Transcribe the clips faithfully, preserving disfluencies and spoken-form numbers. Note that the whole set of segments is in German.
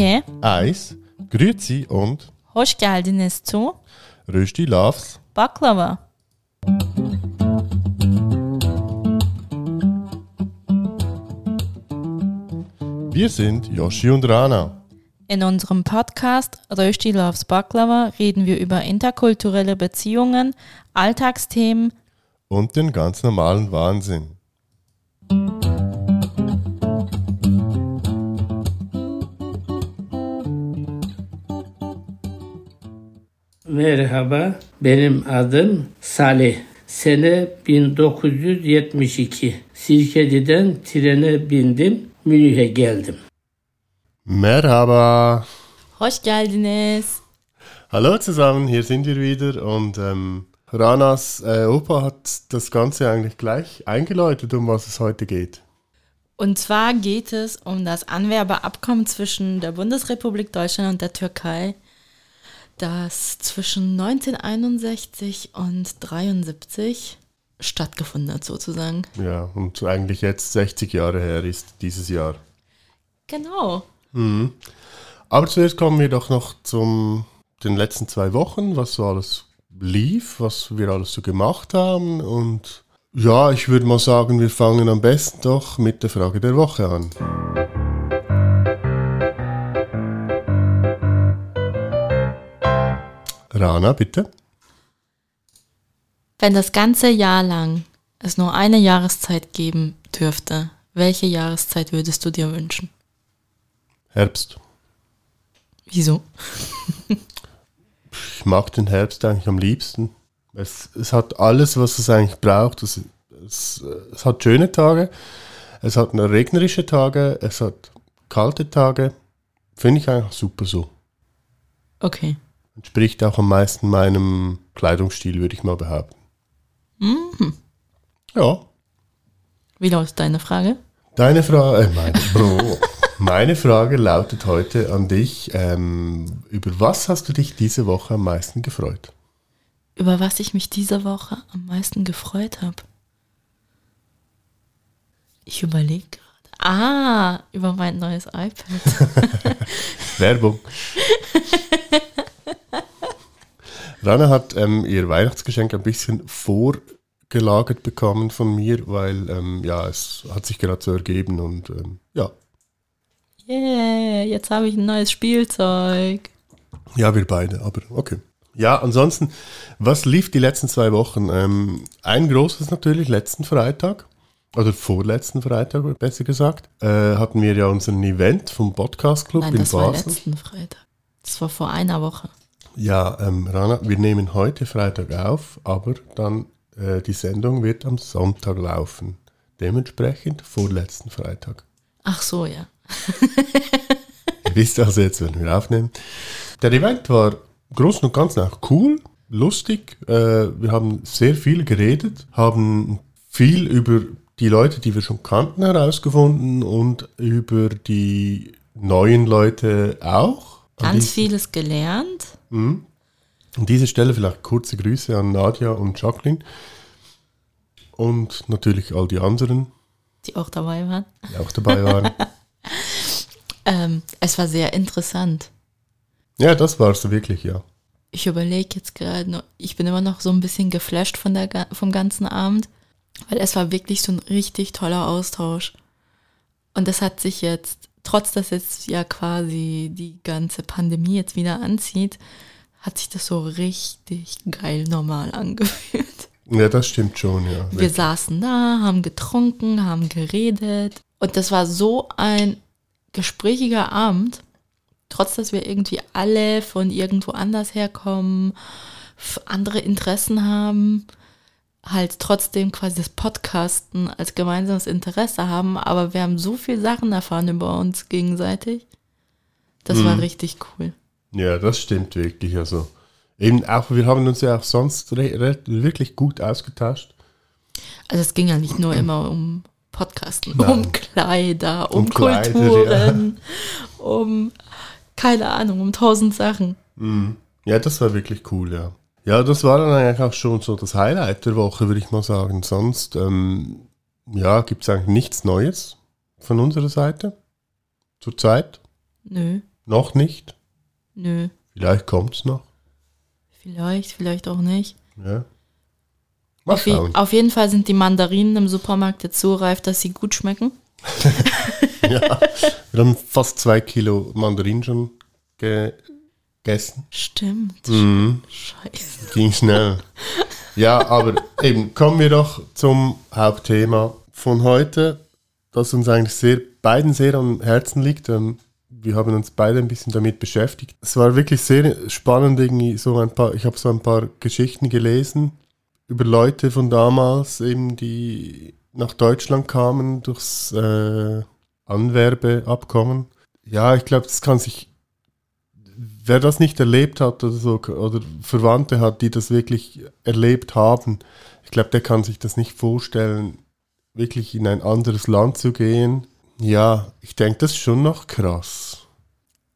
Türkei. Eis, Grüezi und Hoş geldiniz zu Rösti Loves Baklava. Wir sind Joshi und Rana. In unserem Podcast Rösti Loves Baklava reden wir über interkulturelle Beziehungen, Alltagsthemen und den ganz normalen Wahnsinn. Merhaba, benim adım Salih. Sene bin dokuz yüz yetmiş iki. Sirkeci'den trene bindim, Münih'e geldim. Merhaba. Hoş geldiniz. Hallo zusammen, hier sind wir wieder und ähm, Ranas äh, Opa hat das Ganze eigentlich gleich eingeläutet, um was es heute geht. Und zwar geht es um das Anwerbeabkommen zwischen der Bundesrepublik Deutschland und der Türkei, das zwischen neunzehnhunderteinundsechzig und dreiundsiebzig stattgefunden hat, sozusagen. Ja, und eigentlich jetzt sechzig Jahre her ist dieses Jahr. Genau. Mhm. Aber zuerst kommen wir doch noch zu den letzten zwei Wochen, was so alles lief, was wir alles so gemacht haben. Und ja, ich würde mal sagen, wir fangen am besten doch mit der Frage der Woche an. Rana, bitte. Wenn das ganze Jahr lang es nur eine Jahreszeit geben dürfte, welche Jahreszeit würdest du dir wünschen? Herbst. Wieso? Ich mag den Herbst eigentlich am liebsten. Es, es hat alles, was es eigentlich braucht. Es, es, es hat schöne Tage, es hat regnerische Tage, es hat kalte Tage. Finde ich eigentlich super so. Okay. Entspricht auch am meisten meinem Kleidungsstil, würde ich mal behaupten. Mhm. Ja. Wie lautet deine Frage? Deine Frage, äh, meine, oh, meine Frage lautet heute an dich, ähm, über was hast du dich diese Woche am meisten gefreut? Über was ich mich diese Woche am meisten gefreut habe? Ich überlege gerade. Ah, über mein neues iPad. Werbung. Rana hat ähm, ihr Weihnachtsgeschenk ein bisschen vorgelagert bekommen von mir, weil ähm, ja, es hat sich gerade so ergeben und ähm, ja. Yeah, jetzt habe ich ein neues Spielzeug. Ja, wir beide, aber okay. Ja, ansonsten, was lief die letzten zwei Wochen? Ähm, ein großes natürlich, letzten Freitag, oder vorletzten Freitag, besser gesagt, äh, hatten wir ja unseren Event vom Podcast-Club in Basel. Nein, das war letzten Freitag. Das war vor einer Woche. Ja, ähm, Rana, wir nehmen heute Freitag auf, aber dann äh, die Sendung wird am Sonntag laufen. Dementsprechend vorletzten Freitag. Ach so, ja. Ihr wisst also jetzt, wenn wir aufnehmen. Der Event war groß und ganz nach cool, lustig. Äh, wir haben sehr viel geredet, haben viel über die Leute, die wir schon kannten, herausgefunden und über die neuen Leute auch. Ganz vieles gelernt. Mhm. An dieser Stelle vielleicht kurze Grüße an Nadia und Jacqueline und natürlich all die anderen. Die auch dabei waren. Die auch dabei waren. ähm, es war sehr interessant. Ja, das war es wirklich, ja. Ich überlege jetzt gerade noch, ich bin immer noch so ein bisschen geflasht von der, vom ganzen Abend, weil es war wirklich so ein richtig toller Austausch. Und das hat sich jetzt... Trotz, dass jetzt ja quasi die ganze Pandemie jetzt wieder anzieht, hat sich das so richtig geil normal angefühlt. Ja, das stimmt schon, ja. Wir wirklich. Saßen da, haben getrunken, haben geredet. Und das war so ein gesprächiger Abend, trotz, dass wir irgendwie alle von irgendwo anders herkommen, andere Interessen haben, halt trotzdem quasi das Podcasten als gemeinsames Interesse haben, aber wir haben so viel Sachen erfahren über uns gegenseitig. Das mm. war richtig cool. Ja, das stimmt wirklich. Also eben auch, wir haben uns ja auch sonst re- re- wirklich gut ausgetauscht. Also es ging ja nicht nur immer um Podcasten, Nein. um Kleider, um, um Kleider, Kulturen, ja. um, keine Ahnung, um tausend Sachen. Mm. Ja, das war wirklich cool, ja. Ja, das war dann eigentlich auch schon so das Highlight der Woche, würde ich mal sagen. Sonst, ähm, ja, gibt es eigentlich nichts Neues von unserer Seite zurzeit? Nö. Noch nicht? Nö. Vielleicht kommt's noch. Vielleicht, vielleicht auch nicht. Ja. Auf, auf jeden Fall sind die Mandarinen im Supermarkt jetzt so reif, dass sie gut schmecken. Ja, wir haben fast zwei Kilo Mandarinen schon gegessen. Stimmt. Mhm. Scheiße. Ging schnell. Ja, aber eben, kommen wir doch zum Hauptthema von heute, das uns eigentlich sehr, beiden sehr am Herzen liegt. Wir haben uns beide ein bisschen damit beschäftigt. Es war wirklich sehr spannend, irgendwie so ein paar, ich habe so ein paar Geschichten gelesen über Leute von damals, eben die nach Deutschland kamen durchs äh, Anwerbeabkommen. Ja, ich glaube, das kann sich, wer das nicht erlebt hat oder so, oder Verwandte hat, die das wirklich erlebt haben, ich glaube, der kann sich das nicht vorstellen, wirklich in ein anderes Land zu gehen. Ja, ich denke, das ist schon noch krass.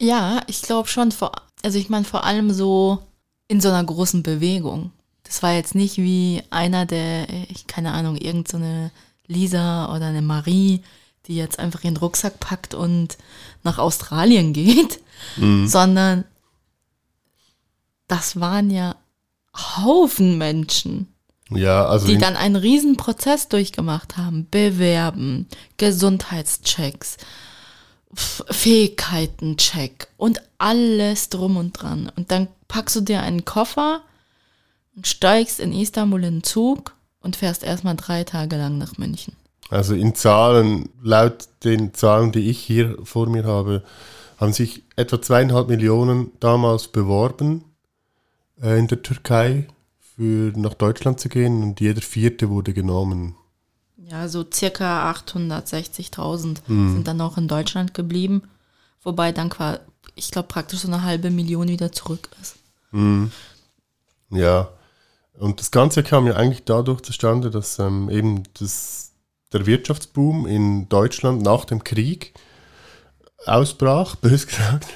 Ja, ich glaube schon, vor, also ich meine vor allem so in so einer großen Bewegung. Das war jetzt nicht wie einer der, ich keine Ahnung, irgend so eine Lisa oder eine Marie, die jetzt einfach ihren Rucksack packt und nach Australien geht, mhm. sondern das waren ja Haufen Menschen, ja, also die dann einen riesen Prozess durchgemacht haben. Bewerben, Gesundheitschecks, Fähigkeitencheck und alles drum und dran. Und dann packst du dir einen Koffer und steigst in Istanbul in den Zug und fährst erstmal drei Tage lang nach München. Also in Zahlen, laut den Zahlen, die ich hier vor mir habe, haben sich etwa zweieinhalb Millionen damals beworben äh, in der Türkei, für nach Deutschland zu gehen, und jeder vierte wurde genommen. Ja, so circa achthundertsechzigtausend mhm. sind dann auch in Deutschland geblieben, wobei dann, ich glaube, praktisch so eine halbe Million wieder zurück ist. Mhm. Ja. Und das Ganze kam ja eigentlich dadurch zustande, dass ähm, eben das, der Wirtschaftsboom in Deutschland nach dem Krieg ausbrach, bös gesagt.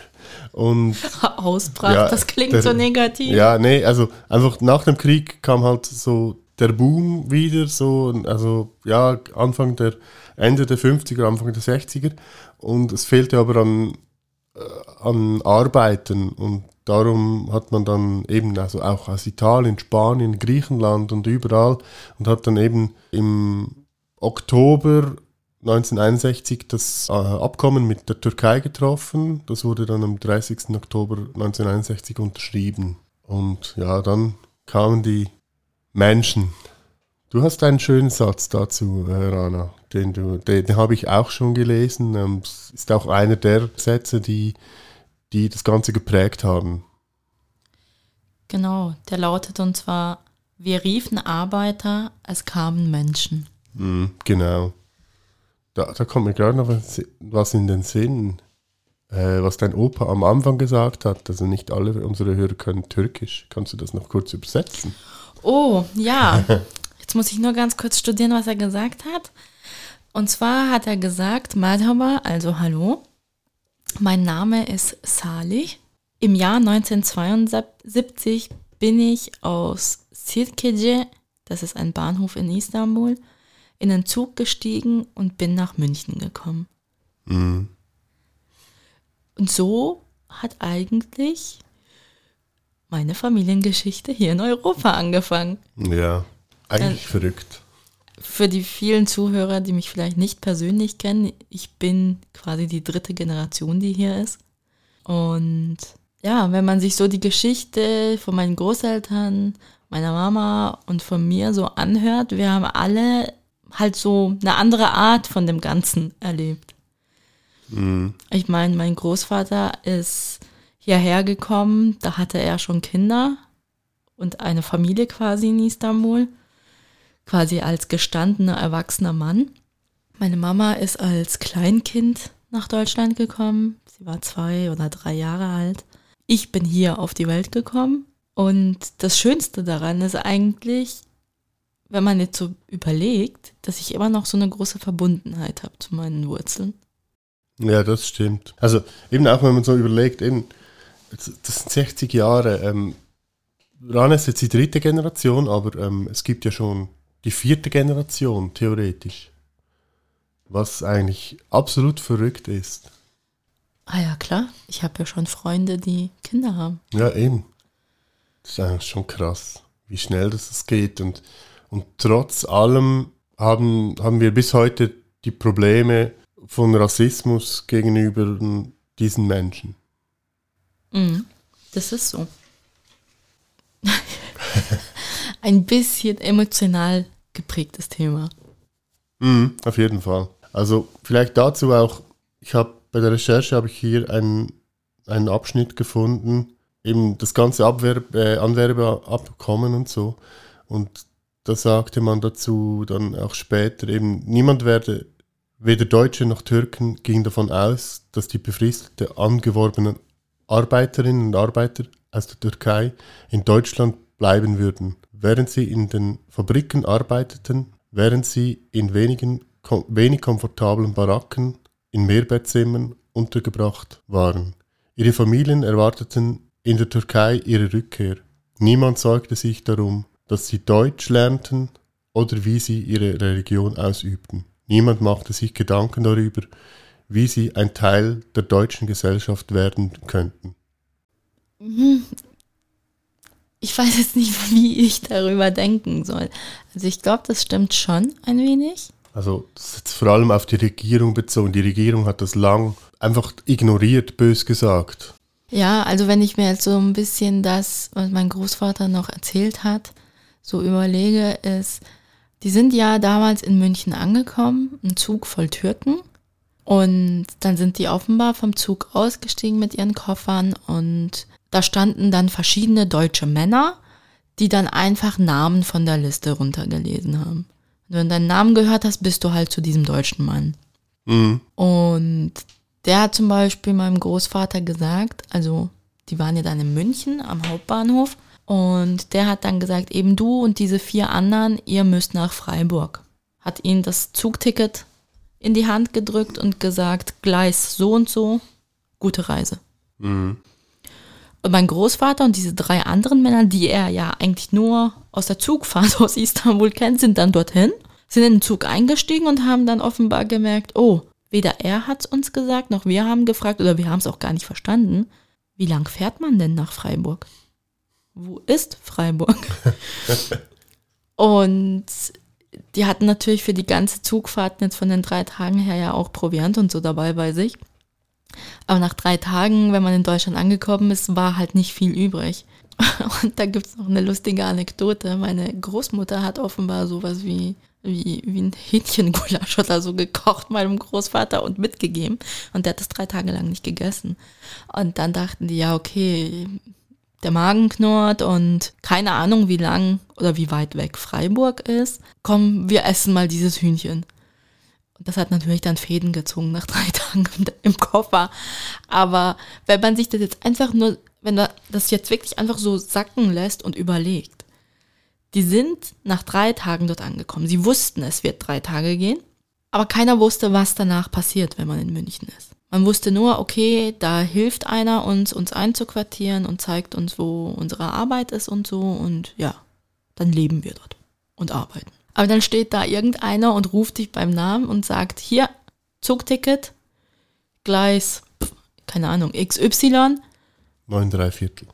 Und ausbrach, ja, das klingt der, so negativ. Ja, nee, also einfach nach dem Krieg kam halt so der Boom wieder, so, also ja, Anfang der, Ende der fünfziger, Anfang der sechziger. Und es fehlte aber an, an Arbeiten, und darum hat man dann eben, also auch aus Italien, Spanien, Griechenland und überall, und hat dann eben im Oktober neunzehnhunderteinundsechzig das äh, Abkommen mit der Türkei getroffen. Das wurde dann am dreißigsten Oktober neunzehnhunderteinundsechzig unterschrieben. Und ja, dann kamen die Menschen. Du hast einen schönen Satz dazu, Rana. Den, den, den habe ich auch schon gelesen. Ähm, ist auch einer der Sätze, die die das Ganze geprägt haben. Genau, der lautet und zwar: Wir riefen Arbeiter, es kamen Menschen. Mm, genau. Da, da kommt mir gerade noch was, was in den Sinn, äh, was dein Opa am Anfang gesagt hat. Also nicht alle unsere Hörer können Türkisch. Kannst du das noch kurz übersetzen? Oh, ja. Jetzt muss ich nur ganz kurz studieren, was er gesagt hat. Und zwar hat er gesagt, Merhaba, also hallo. Mein Name ist Salih. Im Jahr neunzehnhundertzweiundsiebzig bin ich aus Sirkeci, das ist ein Bahnhof in Istanbul, in den Zug gestiegen und bin nach München gekommen. Mhm. Und so hat eigentlich meine Familiengeschichte hier in Europa angefangen. Ja, eigentlich äh, verrückt. Für die vielen Zuhörer, die mich vielleicht nicht persönlich kennen, ich bin quasi die dritte Generation, die hier ist. Und ja, wenn man sich so die Geschichte von meinen Großeltern, meiner Mama und von mir so anhört, wir haben alle halt so eine andere Art von dem Ganzen erlebt. Mhm. Ich meine, mein Großvater ist hierher gekommen, da hatte er schon Kinder und eine Familie quasi in Istanbul. Quasi als gestandener, erwachsener Mann. Meine Mama ist als Kleinkind nach Deutschland gekommen. Sie war zwei oder drei Jahre alt. Ich bin hier auf die Welt gekommen. Und das Schönste daran ist eigentlich, wenn man jetzt so überlegt, dass ich immer noch so eine große Verbundenheit habe zu meinen Wurzeln. Ja, das stimmt. Also eben auch, wenn man so überlegt, eben, das sind sechzig Jahre. Ähm, Rana ist jetzt die dritte Generation, aber ähm, es gibt ja schon die vierte Generation, theoretisch. Was eigentlich absolut verrückt ist. Ah ja, klar. Ich habe ja schon Freunde, die Kinder haben. Ja, eben. Das ist eigentlich schon krass, wie schnell das es geht. Und, und trotz allem haben, haben wir bis heute die Probleme von Rassismus gegenüber diesen Menschen. Mhm. Das ist so. Ein bisschen emotional geprägtes Thema. Mhm, auf jeden Fall. Also vielleicht dazu auch, ich habe bei der Recherche habe ich hier einen, einen Abschnitt gefunden, eben das ganze Abwerbe, äh, Anwerbeabkommen und so. Und da sagte man dazu dann auch später eben, niemand werde, weder Deutsche noch Türken, ging davon aus, dass die befristete angeworbenen Arbeiterinnen und Arbeiter aus der Türkei in Deutschland bleiben würden, während sie in den Fabriken arbeiteten, während sie in wenigen, kom- wenig komfortablen Baracken in Mehrbettzimmern untergebracht waren. Ihre Familien erwarteten in der Türkei ihre Rückkehr. Niemand sorgte sich darum, dass sie Deutsch lernten oder wie sie ihre Religion ausübten. Niemand machte sich Gedanken darüber, wie sie ein Teil der deutschen Gesellschaft werden könnten. Ich weiß jetzt nicht, wie ich darüber denken soll. Also ich glaube, das stimmt schon ein wenig. Also das ist jetzt vor allem auf die Regierung bezogen. Die Regierung hat das lang einfach ignoriert, bös gesagt. Ja, also wenn ich mir jetzt so ein bisschen das, was mein Großvater noch erzählt hat, so überlege, ist, die sind ja damals in München angekommen, ein Zug voll Türken. Und dann sind die offenbar vom Zug ausgestiegen mit ihren Koffern und da standen dann verschiedene deutsche Männer, die dann einfach Namen von der Liste runtergelesen haben. Wenn du deinen Namen gehört hast, bist du halt zu diesem deutschen Mann. Mhm. Und der hat zum Beispiel meinem Großvater gesagt, also die waren ja dann in München am Hauptbahnhof und der hat dann gesagt, eben du und diese vier anderen, ihr müsst nach Freiburg. Hat ihnen das Zugticket in die Hand gedrückt und gesagt, Gleis so und so, gute Reise. Mhm. Und mein Großvater und diese drei anderen Männer, die er ja eigentlich nur aus der Zugfahrt aus Istanbul kennt, sind dann dorthin, sind in den Zug eingestiegen und haben dann offenbar gemerkt, oh, weder er hat es uns gesagt, noch wir haben gefragt, oder wir haben es auch gar nicht verstanden, wie lang fährt man denn nach Freiburg? Wo ist Freiburg? Und die hatten natürlich für die ganze Zugfahrt jetzt von den drei Tagen her ja auch Proviant und so dabei bei sich. Aber nach drei Tagen, wenn man in Deutschland angekommen ist, war halt nicht viel übrig. Und da gibt es noch eine lustige Anekdote. Meine Großmutter hat offenbar sowas wie, wie, wie ein Hähnchengulasch oder so gekocht meinem Großvater und mitgegeben. Und der hat das drei Tage lang nicht gegessen. Und dann dachten die, ja okay, der Magen knurrt und keine Ahnung wie lang oder wie weit weg Freiburg ist. Komm, wir essen mal dieses Hühnchen. Das hat natürlich dann Fäden gezogen nach drei Tagen im Koffer. Aber wenn man sich das jetzt einfach nur, wenn man das jetzt wirklich einfach so sacken lässt und überlegt, die sind nach drei Tagen dort angekommen. Sie wussten, es wird drei Tage gehen, aber keiner wusste, was danach passiert, wenn man in München ist. Man wusste nur, okay, da hilft einer uns, uns einzuquartieren und zeigt uns, wo unsere Arbeit ist und so. Und ja, dann leben wir dort und arbeiten. Aber dann steht da irgendeiner und ruft dich beim Namen und sagt, hier, Zugticket, Gleis, pf, keine Ahnung, X Y. Neun drei Viertel.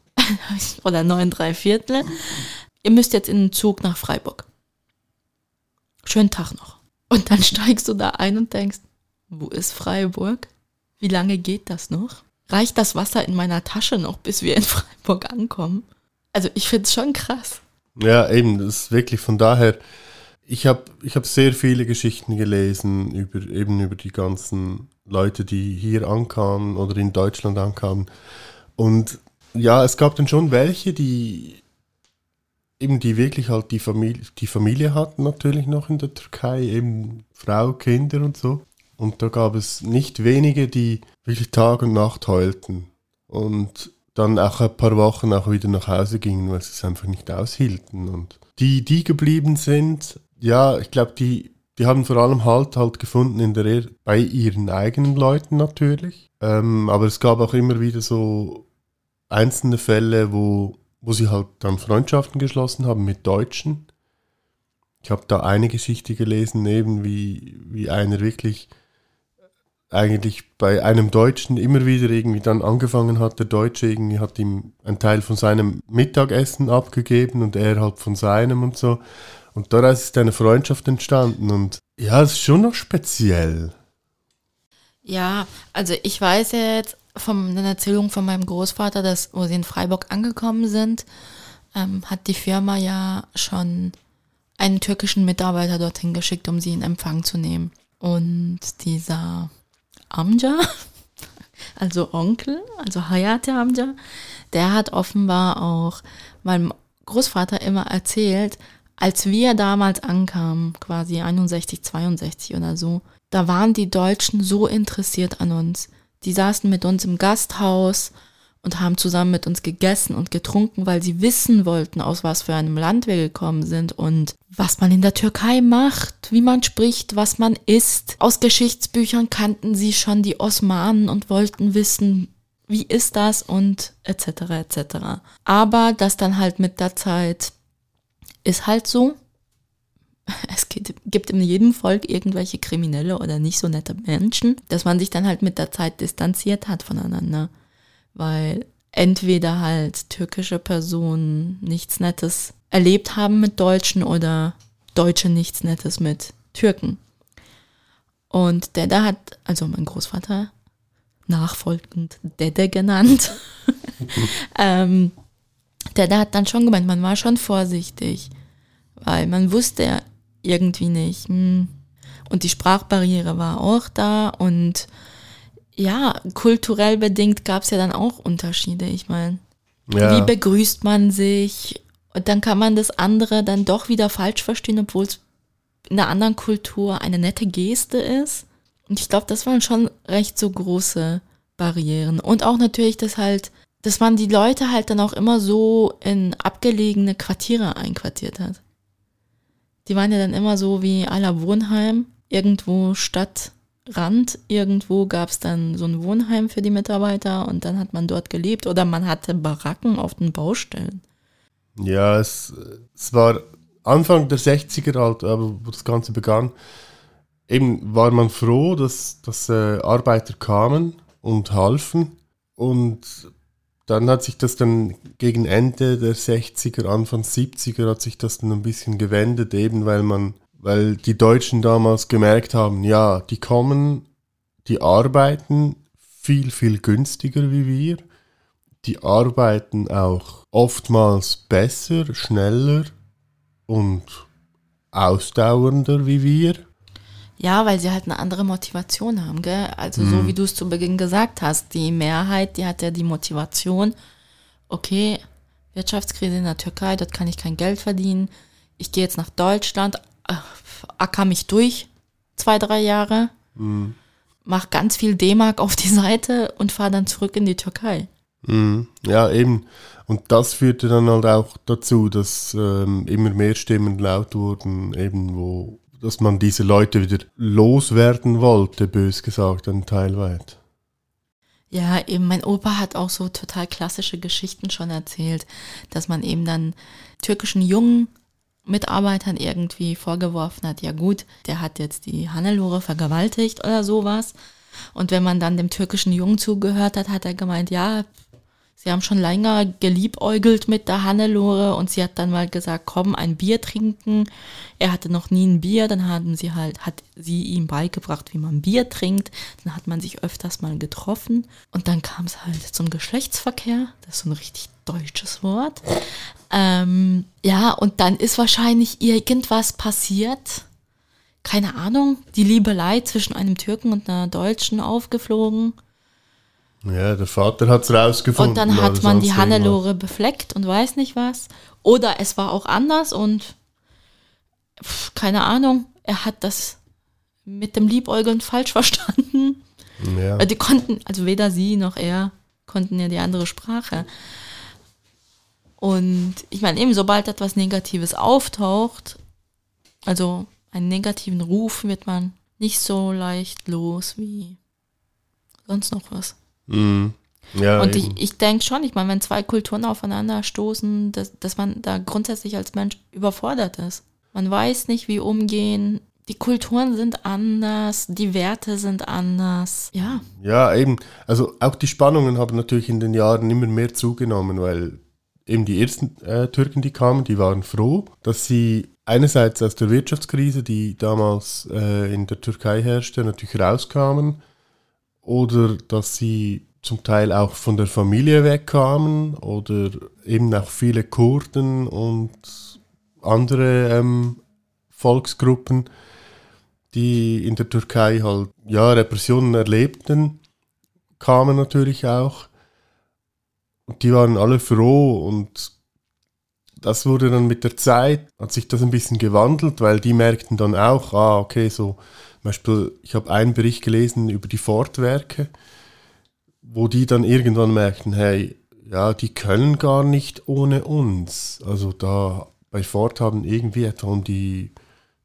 Oder neun drei Viertel. Ihr müsst jetzt in den Zug nach Freiburg. Schönen Tag noch. Und dann steigst du da ein und denkst, wo ist Freiburg? Wie lange geht das noch? Reicht das Wasser in meiner Tasche noch, bis wir in Freiburg ankommen? Also ich finde es schon krass. Ja, eben, das ist wirklich von daher... Ich habe ich hab sehr viele Geschichten gelesen über eben über die ganzen Leute, die hier ankamen oder in Deutschland ankamen. Und ja, es gab dann schon welche, die eben die wirklich halt die Familie, die Familie hatten natürlich noch in der Türkei, eben Frau, Kinder und so. Und da gab es nicht wenige, die wirklich Tag und Nacht heulten und dann auch ein paar Wochen auch wieder nach Hause gingen, weil sie es einfach nicht aushielten. Und die, die geblieben sind... Ja, ich glaube, die, die haben vor allem Halt halt gefunden in der er- bei ihren eigenen Leuten natürlich. Ähm, aber es gab auch immer wieder so einzelne Fälle, wo, wo sie halt dann Freundschaften geschlossen haben mit Deutschen. Ich habe da eine Geschichte gelesen, eben wie, wie einer wirklich eigentlich bei einem Deutschen immer wieder irgendwie dann angefangen hat. Der Deutsche irgendwie hat ihm einen Teil von seinem Mittagessen abgegeben und er halt von seinem und so. Und daraus ist eine Freundschaft entstanden und ja, es ist schon noch speziell. Ja, also ich weiß jetzt von der Erzählung von meinem Großvater, dass, wo sie in Freiburg angekommen sind, ähm, hat die Firma ja schon einen türkischen Mitarbeiter dorthin geschickt, um sie in Empfang zu nehmen. Und dieser Amja, also Onkel, also Hayate Amja, der hat offenbar auch meinem Großvater immer erzählt, als wir damals ankamen, quasi einundsechzig, zweiundsechzig oder so, da waren die Deutschen so interessiert an uns. Die saßen mit uns im Gasthaus und haben zusammen mit uns gegessen und getrunken, weil sie wissen wollten, aus was für einem Land wir gekommen sind und was man in der Türkei macht, wie man spricht, was man isst. Aus Geschichtsbüchern kannten sie schon die Osmanen und wollten wissen, wie ist das und et cetera et cetera. Aber das dann halt mit der Zeit ist halt so. Es gibt in jedem Volk irgendwelche Kriminelle oder nicht so nette Menschen, dass man sich dann halt mit der Zeit distanziert hat voneinander. Weil entweder halt türkische Personen nichts Nettes erlebt haben mit Deutschen oder Deutsche nichts Nettes mit Türken. Und Dede hat, also mein Großvater, nachfolgend Dede genannt, ähm, Dede hat dann schon gemeint, man war schon vorsichtig, weil man wusste ja irgendwie nicht. Und die Sprachbarriere war auch da und ja, kulturell bedingt gab es ja dann auch Unterschiede. Ich meine, ja. Wie begrüßt man sich? Und dann kann man das andere dann doch wieder falsch verstehen, obwohl es in einer anderen Kultur eine nette Geste ist. Und ich glaube, das waren schon recht so große Barrieren. Und auch natürlich, dass halt, dass man die Leute halt dann auch immer so in abgelegene Quartiere einquartiert hat. Die waren ja dann immer so wie à la Wohnheim, irgendwo Stadt. Rand, irgendwo gab es dann so ein Wohnheim für die Mitarbeiter und dann hat man dort gelebt oder man hatte Baracken auf den Baustellen. Ja, es, es war Anfang der sechziger halt, wo das Ganze begann, eben war man froh, dass, dass äh, Arbeiter kamen und halfen und dann hat sich das dann gegen Ende der sechziger, Anfang siebziger hat sich das dann ein bisschen gewendet, eben weil man Weil die Deutschen damals gemerkt haben, ja, die kommen, die arbeiten viel, viel günstiger wie wir. Die arbeiten auch oftmals besser, schneller und ausdauernder wie wir. Ja, weil sie halt eine andere Motivation haben, gell? Also mhm. so wie du es zu Beginn gesagt hast, die Mehrheit, die hat ja die Motivation, okay, Wirtschaftskrise in der Türkei, dort kann ich kein Geld verdienen, ich gehe jetzt nach Deutschland, acker mich durch, zwei, drei Jahre, mhm. mach ganz viel D-Mark auf die Seite und fahr dann zurück in die Türkei. Mhm. Ja, eben. Und das führte dann halt auch dazu, dass ähm, immer mehr Stimmen laut wurden, eben wo, dass man diese Leute wieder loswerden wollte, bös gesagt, dann teilweise. Ja, eben, mein Opa hat auch so total klassische Geschichten schon erzählt, dass man eben dann türkischen Jungen Mitarbeitern irgendwie vorgeworfen hat, ja gut, der hat jetzt die Hannelore vergewaltigt oder sowas. Und wenn man dann dem türkischen Jungen zugehört hat, hat er gemeint, ja, sie haben schon länger geliebäugelt mit der Hannelore und sie hat dann mal gesagt, komm, ein Bier trinken. Er hatte noch nie ein Bier, dann haben sie halt, hat sie ihm beigebracht, wie man Bier trinkt. Dann hat man sich öfters mal getroffen und dann kam es halt zum Geschlechtsverkehr. Das ist so ein richtig deutsches Wort. Ähm, ja, und dann ist wahrscheinlich irgendwas passiert. Keine Ahnung, die Liebelei zwischen einem Türken und einer Deutschen aufgeflogen. Ja, der Vater hat es rausgefunden. Und dann hat man die Hannelore befleckt und weiß nicht was. Oder es war auch anders und pf, keine Ahnung, er hat das mit dem Liebäugeln falsch verstanden. Ja. Die konnten, also weder sie noch er konnten ja die andere Sprache. Und ich meine eben, sobald etwas Negatives auftaucht, also einen negativen Ruf, wird man nicht so leicht los wie sonst noch was. Mhm. Ja, und eben. ich, ich denke schon, ich meine, wenn zwei Kulturen aufeinander stoßen, dass, dass man da grundsätzlich als Mensch überfordert ist. Man weiß nicht, wie umgehen die Kulturen sind anders, die Werte sind anders, ja. Ja, eben. Also auch die Spannungen haben natürlich in den Jahren immer mehr zugenommen, weil eben die ersten äh, Türken, die kamen, die waren froh, dass sie einerseits aus der Wirtschaftskrise, die damals äh, in der Türkei herrschte, natürlich rauskamen, oder dass sie zum Teil auch von der Familie wegkamen, oder eben auch viele Kurden und andere ähm, Volksgruppen, die in der Türkei halt ja, Repressionen erlebten, kamen natürlich auch. Und die waren alle froh, und das wurde dann mit der Zeit, hat sich das ein bisschen gewandelt, weil die merkten dann auch, ah okay, so zum Beispiel, ich habe einen Bericht gelesen über die Ford-Werke, wo die dann irgendwann merkten, hey, ja, die können gar nicht ohne uns. Also da bei Ford haben irgendwie etwa um die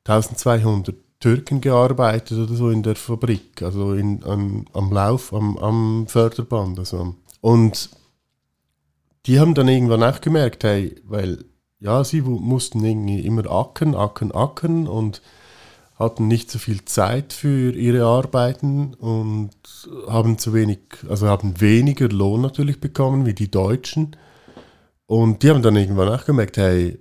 zwölfhundert Türken gearbeitet oder so in der Fabrik, also in, am, am Lauf, am, am Förderband. Also. Und die haben dann irgendwann auch gemerkt, hey, weil ja, sie mussten irgendwie immer ackern, ackern, ackern und hatten nicht so viel Zeit für ihre Arbeiten und haben zu wenig, also haben weniger Lohn natürlich bekommen wie die Deutschen. Und die haben dann irgendwann auch gemerkt, hey,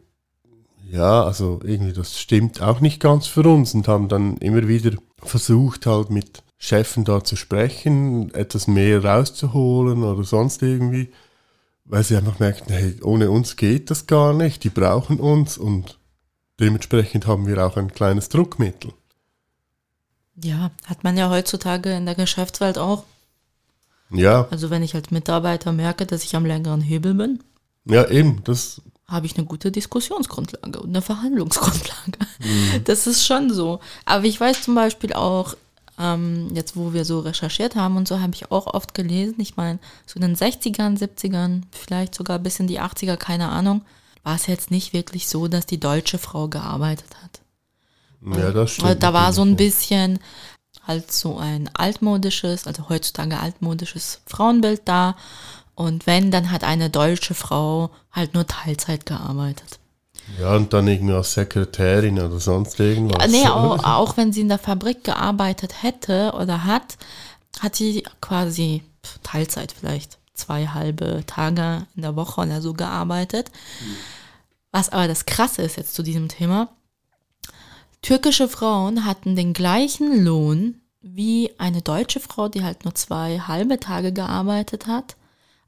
ja, also irgendwie das stimmt auch nicht ganz für uns, und haben dann immer wieder versucht, halt mit Chefen da zu sprechen, etwas mehr rauszuholen oder sonst irgendwie, weil sie einfach merkten, hey, ohne uns geht das gar nicht, die brauchen uns, und dementsprechend haben wir auch ein kleines Druckmittel. Ja, hat man ja heutzutage in der Geschäftswelt auch. Ja. Also wenn ich als Mitarbeiter merke, dass ich am längeren Hebel bin. Ja, eben, das habe ich eine gute Diskussionsgrundlage und eine Verhandlungsgrundlage. Mhm. Das ist schon so. Aber ich weiß zum Beispiel auch, ähm, jetzt wo wir so recherchiert haben und so, habe ich auch oft gelesen, ich meine, so in den sechzigern, siebzigern, vielleicht sogar bis in die achtziger, keine Ahnung, war es jetzt nicht wirklich so, dass die deutsche Frau gearbeitet hat. Ja, das stimmt. Da war so ein bisschen halt so ein altmodisches, also heutzutage altmodisches Frauenbild da. Und wenn, dann hat eine deutsche Frau halt nur Teilzeit gearbeitet. Ja, und dann irgendwie als Sekretärin oder sonst irgendwas. Ja, nee, auch, auch wenn sie in der Fabrik gearbeitet hätte oder hat, hat sie quasi Teilzeit vielleicht zwei halbe Tage in der Woche oder so gearbeitet. Was aber das Krasse ist jetzt zu diesem Thema: türkische Frauen hatten den gleichen Lohn wie eine deutsche Frau, die halt nur zwei halbe Tage gearbeitet hat.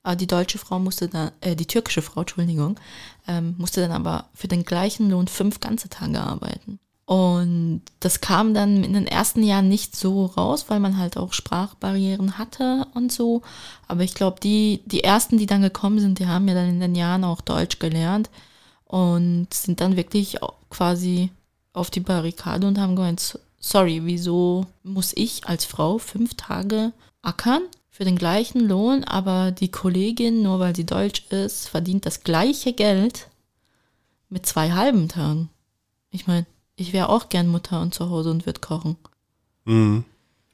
Aber die deutsche Frau musste dann, äh, die türkische Frau, Entschuldigung, ähm, musste dann aber für den gleichen Lohn fünf ganze Tage arbeiten. Und das kam dann in den ersten Jahren nicht so raus, weil man halt auch Sprachbarrieren hatte und so. Aber ich glaube, die, die ersten, die dann gekommen sind, die haben ja dann in den Jahren auch Deutsch gelernt und sind dann wirklich quasi auf die Barrikade und haben gemeint, sorry, wieso muss ich als Frau fünf Tage ackern? Für den gleichen Lohn, aber die Kollegin, nur weil sie deutsch ist, verdient das gleiche Geld mit zwei halben Tagen. Ich meine, ich wäre auch gern Mutter und zu Hause und würde kochen. Mhm.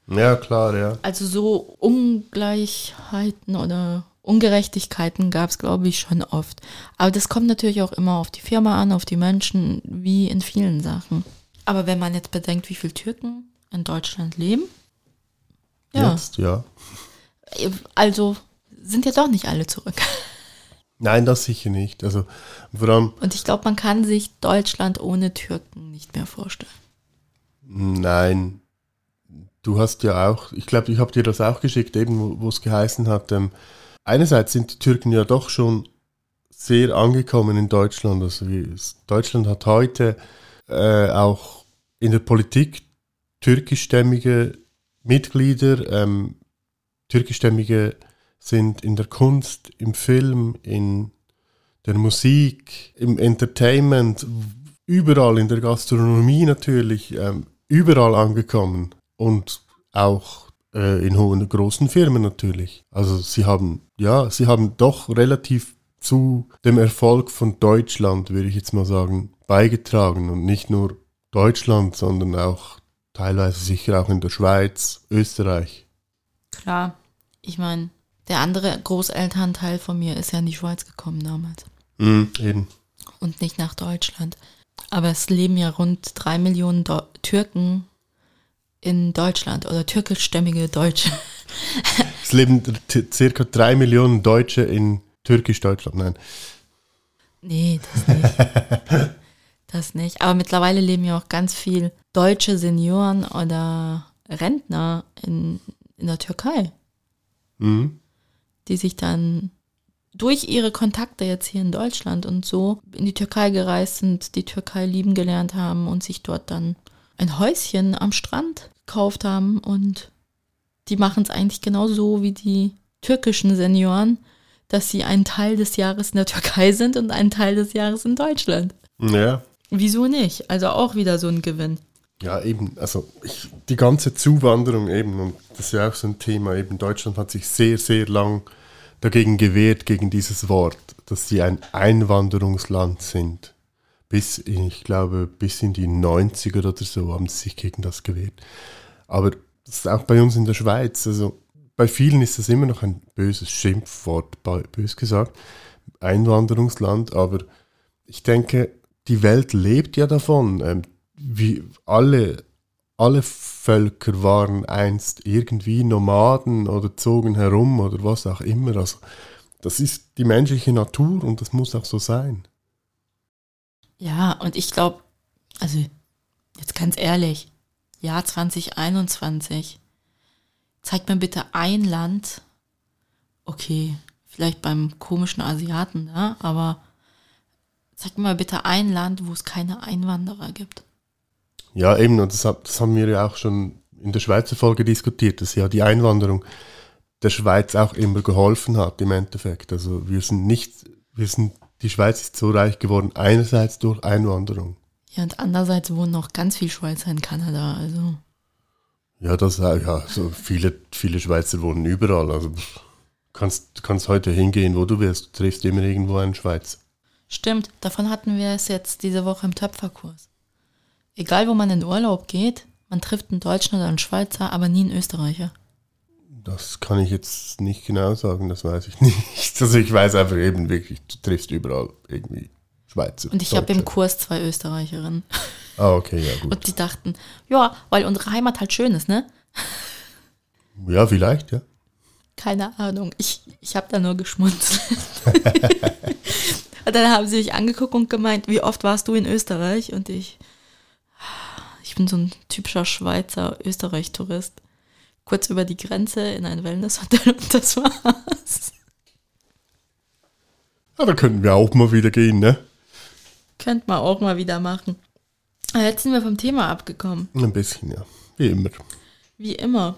Ja, klar, ja. Also so Ungleichheiten oder Ungerechtigkeiten gab es, glaube ich, schon oft. Aber das kommt natürlich auch immer auf die Firma an, auf die Menschen, wie in vielen Sachen. Aber wenn man jetzt bedenkt, wie viele Türken in Deutschland leben. Ja. Jetzt, ja. Also sind ja doch nicht alle zurück. Nein, das sicher nicht. Also, vor allem, und ich glaube, man kann sich Deutschland ohne Türken nicht mehr vorstellen. Nein. Du hast ja auch, ich glaube, ich habe dir das auch geschickt, eben wo es geheißen hat, ähm, einerseits sind die Türken ja doch schon sehr angekommen in Deutschland. Also wie, Deutschland hat heute äh, auch in der Politik türkischstämmige Mitglieder, ähm, türkischstämmige sind in der Kunst, im Film, in der Musik, im Entertainment, überall in der Gastronomie natürlich, ähm, überall angekommen und auch äh, in hohen, großen Firmen natürlich. Also sie haben, ja, sie haben doch relativ zu dem Erfolg von Deutschland, würde ich jetzt mal sagen, beigetragen, und nicht nur Deutschland, sondern auch teilweise sicher auch in der Schweiz, Österreich. Klar, ich meine, der andere Großelternteil von mir ist ja in die Schweiz gekommen damals. Mm, eben. Und nicht nach Deutschland. Aber es leben ja rund drei Millionen Do- Türken in Deutschland oder türkischstämmige Deutsche. Es leben t- circa drei Millionen Deutsche in Türkisch-Deutschland, nein. Nee, das nicht. Das nicht. Aber mittlerweile leben ja auch ganz viel deutsche Senioren oder Rentner in, in der Türkei. Mhm. Die sich dann durch ihre Kontakte jetzt hier in Deutschland und so in die Türkei gereist sind, die Türkei lieben gelernt haben und sich dort dann ein Häuschen am Strand gekauft haben. Und die machen es eigentlich genau so wie die türkischen Senioren, dass sie einen Teil des Jahres in der Türkei sind und einen Teil des Jahres in Deutschland. Ja. Wieso nicht? Also auch wieder so ein Gewinn. Ja, eben, also ich, die ganze Zuwanderung eben, und das ist ja auch so ein Thema, eben Deutschland hat sich sehr, sehr lang dagegen gewehrt, gegen dieses Wort, dass sie ein Einwanderungsland sind. Bis, ich glaube, bis in die neunziger oder so haben sie sich gegen das gewehrt. Aber das ist auch bei uns in der Schweiz, also bei vielen ist das immer noch ein böses Schimpfwort, bös gesagt, Einwanderungsland, aber ich denke, die Welt lebt ja davon, ähm, wie alle, alle Völker waren einst irgendwie Nomaden oder zogen herum oder was auch immer. Also das ist die menschliche Natur und das muss auch so sein. Ja, und ich glaube, also jetzt ganz ehrlich, Jahr zwanzig einundzwanzig, zeigt mir bitte ein Land, okay, vielleicht beim komischen Asiaten, ne? Aber zeigt mir mal bitte ein Land, wo es keine Einwanderer gibt. Ja, eben, und das, das haben wir ja auch schon in der Schweizer Folge diskutiert, dass ja die Einwanderung der Schweiz auch immer geholfen hat im Endeffekt. Also wir sind nicht, wir sind, die Schweiz ist so reich geworden, einerseits durch Einwanderung. Ja, und andererseits wohnen auch ganz viele Schweizer in Kanada, also. Ja, das, ja, so viele, viele Schweizer wohnen überall, also du kannst, kannst heute hingehen, wo du willst, du triffst immer irgendwo einen Schweizer. Stimmt, davon hatten wir es jetzt diese Woche im Töpferkurs. Egal, wo man in Urlaub geht, man trifft einen Deutschen oder einen Schweizer, aber nie einen Österreicher. Das kann ich jetzt nicht genau sagen, das weiß ich nicht. Also ich weiß einfach eben wirklich, du triffst überall irgendwie Schweizer. Und ich habe im Kurs zwei Österreicherinnen. Ah, okay, ja gut. Und die dachten, ja, weil unsere Heimat halt schön ist, ne? Ja, vielleicht, ja. Keine Ahnung, ich, ich habe da nur geschmunzelt. Und dann haben sie mich angeguckt und gemeint, wie oft warst du in Österreich? Und ich... Ich bin so ein typischer Schweizer Österreich-Tourist. Kurz über die Grenze in ein Wellnesshotel und das war's. Ja, da könnten wir auch mal wieder gehen, ne? Könnten wir auch mal wieder machen. Aber jetzt sind wir vom Thema abgekommen. Ein bisschen, ja. Wie immer. Wie immer.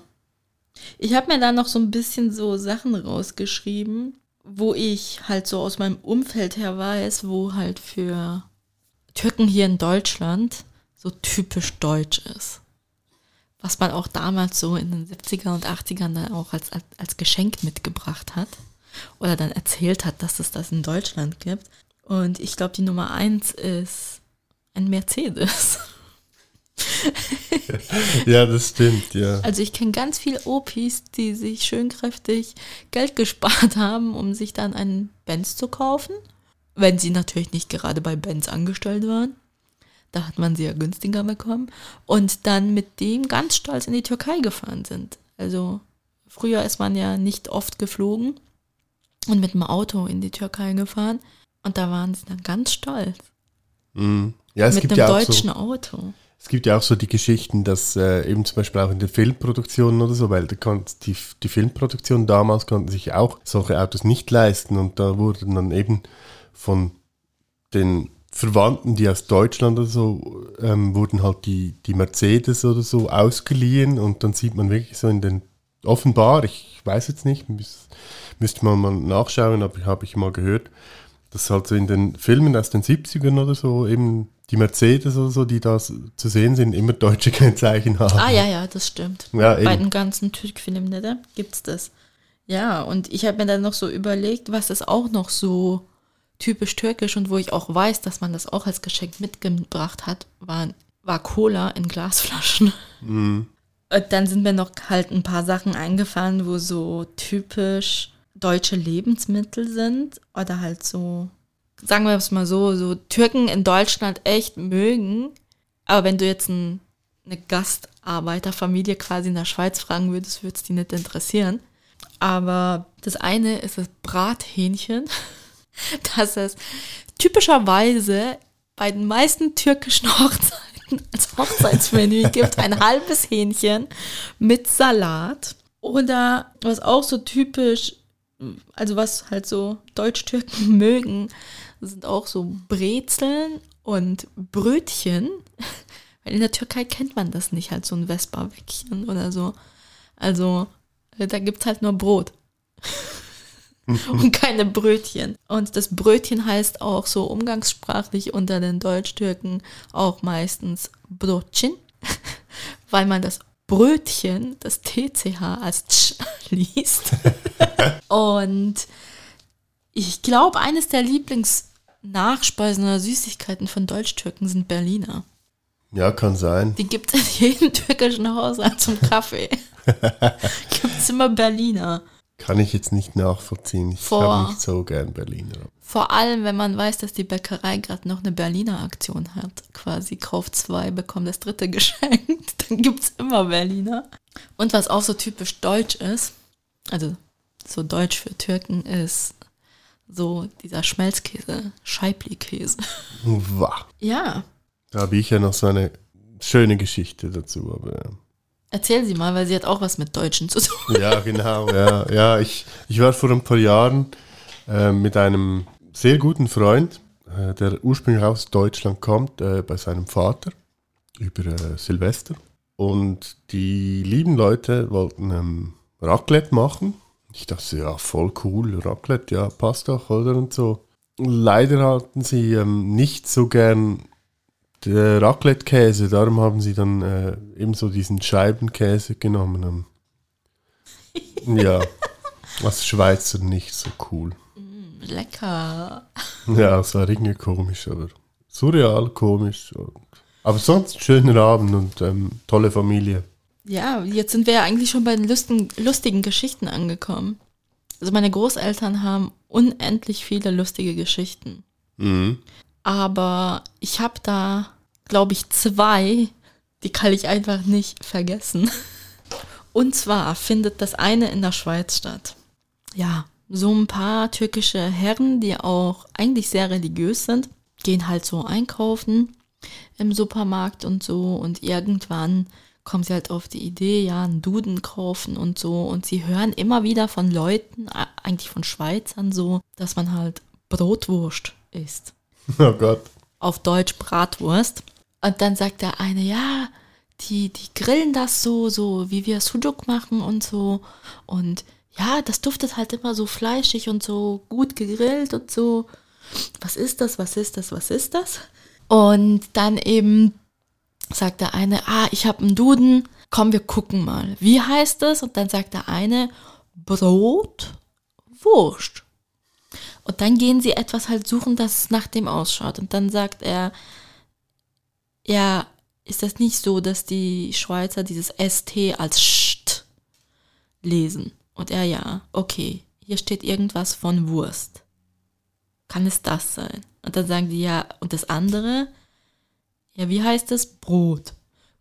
Ich habe mir da noch so ein bisschen so Sachen rausgeschrieben, wo ich halt so aus meinem Umfeld her weiß, wo halt für Türken hier in Deutschland so typisch deutsch ist. Was man auch damals so in den siebziger und achtzigern dann auch als, als, als Geschenk mitgebracht hat oder dann erzählt hat, dass es das in Deutschland gibt. Und ich glaube, die Nummer eins ist ein Mercedes. Ja, das stimmt, ja. Also ich kenne ganz viele Opis, die sich schön kräftig Geld gespart haben, um sich dann einen Benz zu kaufen, wenn sie natürlich nicht gerade bei Benz angestellt waren. Da hat man sie ja günstiger bekommen. Und dann mit dem ganz stolz in die Türkei gefahren sind. Also früher ist man ja nicht oft geflogen und mit dem Auto in die Türkei gefahren. Und da waren sie dann ganz stolz. Mm. Ja, es mit gibt einem ja deutschen auch so, Auto. Es gibt ja auch so die Geschichten, dass äh, eben zum Beispiel auch in den Filmproduktionen oder so, weil da konnte die, die Filmproduktion damals konnten sich auch solche Autos nicht leisten. Und da wurden dann eben von den Verwandten, die aus Deutschland oder so, ähm, wurden halt die, die Mercedes oder so ausgeliehen und dann sieht man wirklich so in den, offenbar, ich weiß jetzt nicht, müß, müsste man mal nachschauen, aber habe ich mal gehört, dass halt so in den Filmen aus den siebzigern oder so eben die Mercedes oder so, die da zu sehen sind, immer deutsche Kennzeichen haben. Ah ja, ja, das stimmt. Ja, bei eben. Den ganzen Türkfilmen, ne, gibt's das. Ja, und ich habe mir dann noch so überlegt, was ist auch noch so typisch türkisch und wo ich auch weiß, dass man das auch als Geschenk mitgebracht hat, war, war Cola in Glasflaschen. Mhm. Und dann sind mir noch halt ein paar Sachen eingefallen, wo so typisch deutsche Lebensmittel sind oder halt so sagen wir es mal so, so Türken in Deutschland echt mögen. Aber wenn du jetzt ein, eine Gastarbeiterfamilie quasi in der Schweiz fragen würdest, würde es die nicht interessieren. Aber das eine ist das Brathähnchen, dass es typischerweise bei den meisten türkischen Hochzeiten als Hochzeitsmenü gibt, ein halbes Hähnchen mit Salat. Oder was auch so typisch, also was halt so Deutsch-Türken mögen, sind auch so Brezeln und Brötchen. Weil in der Türkei kennt man das nicht, halt so ein Vespa-Wäckchen oder so. Also da gibt es halt nur Brot und keine Brötchen. Und das Brötchen heißt auch so umgangssprachlich unter den Deutsch-Türken auch meistens Brötchen, weil man das Brötchen, das T C H als Tsch liest. Und ich glaube, eines der Lieblingsnachspeisen oder Süßigkeiten von Deutsch-Türken sind Berliner. Ja, kann sein. Die gibt es in jedem türkischen Haushalt zum Kaffee. Gibt es immer Berliner. Kann ich jetzt nicht nachvollziehen. Ich vor, habe nicht so gern Berliner. Vor allem, wenn man weiß, dass die Bäckerei gerade noch eine Berliner Aktion hat. Quasi, kauf zwei, bekomm das dritte geschenkt. Dann gibt es immer Berliner. Und was auch so typisch deutsch ist, also so deutsch für Türken, ist so dieser Schmelzkäse, Scheibli-Käse. Wow. Ja. Da habe ich ja noch so eine schöne Geschichte dazu, aber ja. Erzähl sie mal, weil sie hat auch was mit Deutschen zu tun. Ja, genau. Ja, ja, ich, ich war vor ein paar Jahren äh, mit einem sehr guten Freund, äh, der ursprünglich aus Deutschland kommt, äh, bei seinem Vater über äh, Silvester. Und die lieben Leute wollten ähm, Raclette machen. Ich dachte, ja, voll cool, Raclette, ja, passt doch, oder? Und so. Leider hatten sie ähm, nicht so gern der Raclette-Käse, darum haben sie dann äh, eben so diesen Scheibenkäse genommen. Ja, was Schweizer nicht so cool. Mm, lecker. Ja, es war irgendwie komisch, aber surreal komisch. Und, aber sonst schöner Abend und ähm, tolle Familie. Ja, jetzt sind wir ja eigentlich schon bei den lustigen, lustigen Geschichten angekommen. Also meine Großeltern haben unendlich viele lustige Geschichten. Mhm. Aber ich habe da, glaube ich, zwei, die kann ich einfach nicht vergessen. Und zwar findet das eine in der Schweiz statt. Ja, so ein paar türkische Herren, die auch eigentlich sehr religiös sind, gehen halt so einkaufen im Supermarkt und so. Und irgendwann kommen sie halt auf die Idee, ja, einen Duden kaufen und so. Und sie hören immer wieder von Leuten, eigentlich von Schweizern so, dass man halt Bratwurst isst. Oh Gott. Auf Deutsch Bratwurst. Und dann sagt der eine, ja, die, die grillen das so, so wie wir Sujuk machen und so. Und ja, das duftet halt immer so fleischig und so gut gegrillt und so. Was ist das, was ist das, was ist das? Und dann eben sagt der eine, ah, ich habe einen Duden, komm, wir gucken mal. Wie heißt das? Und dann sagt der eine, Brotwurst. Und dann gehen sie etwas halt suchen, das nach dem ausschaut. Und dann sagt er, ja, ist das nicht so, dass die Schweizer dieses S T als Scht lesen? Und er, ja, okay, hier steht irgendwas von Wurst. Kann es das sein? Und dann sagen die, ja, und das andere? Ja, wie heißt das? Brot.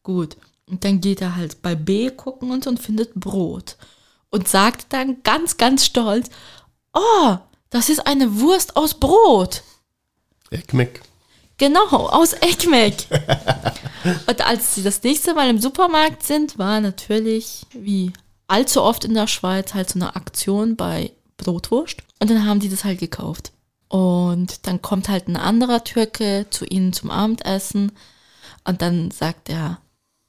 Gut. Und dann geht er halt bei B gucken und so und findet Brot. Und sagt dann ganz, ganz stolz, oh, das ist eine Wurst aus Brot. Ekmek. Genau, aus Ekmek. Und als sie das nächste Mal im Supermarkt sind, war natürlich, wie allzu oft in der Schweiz, halt so eine Aktion bei Brotwurst. Und dann haben die das halt gekauft. Und dann kommt halt ein anderer Türke zu ihnen zum Abendessen. Und dann sagt er,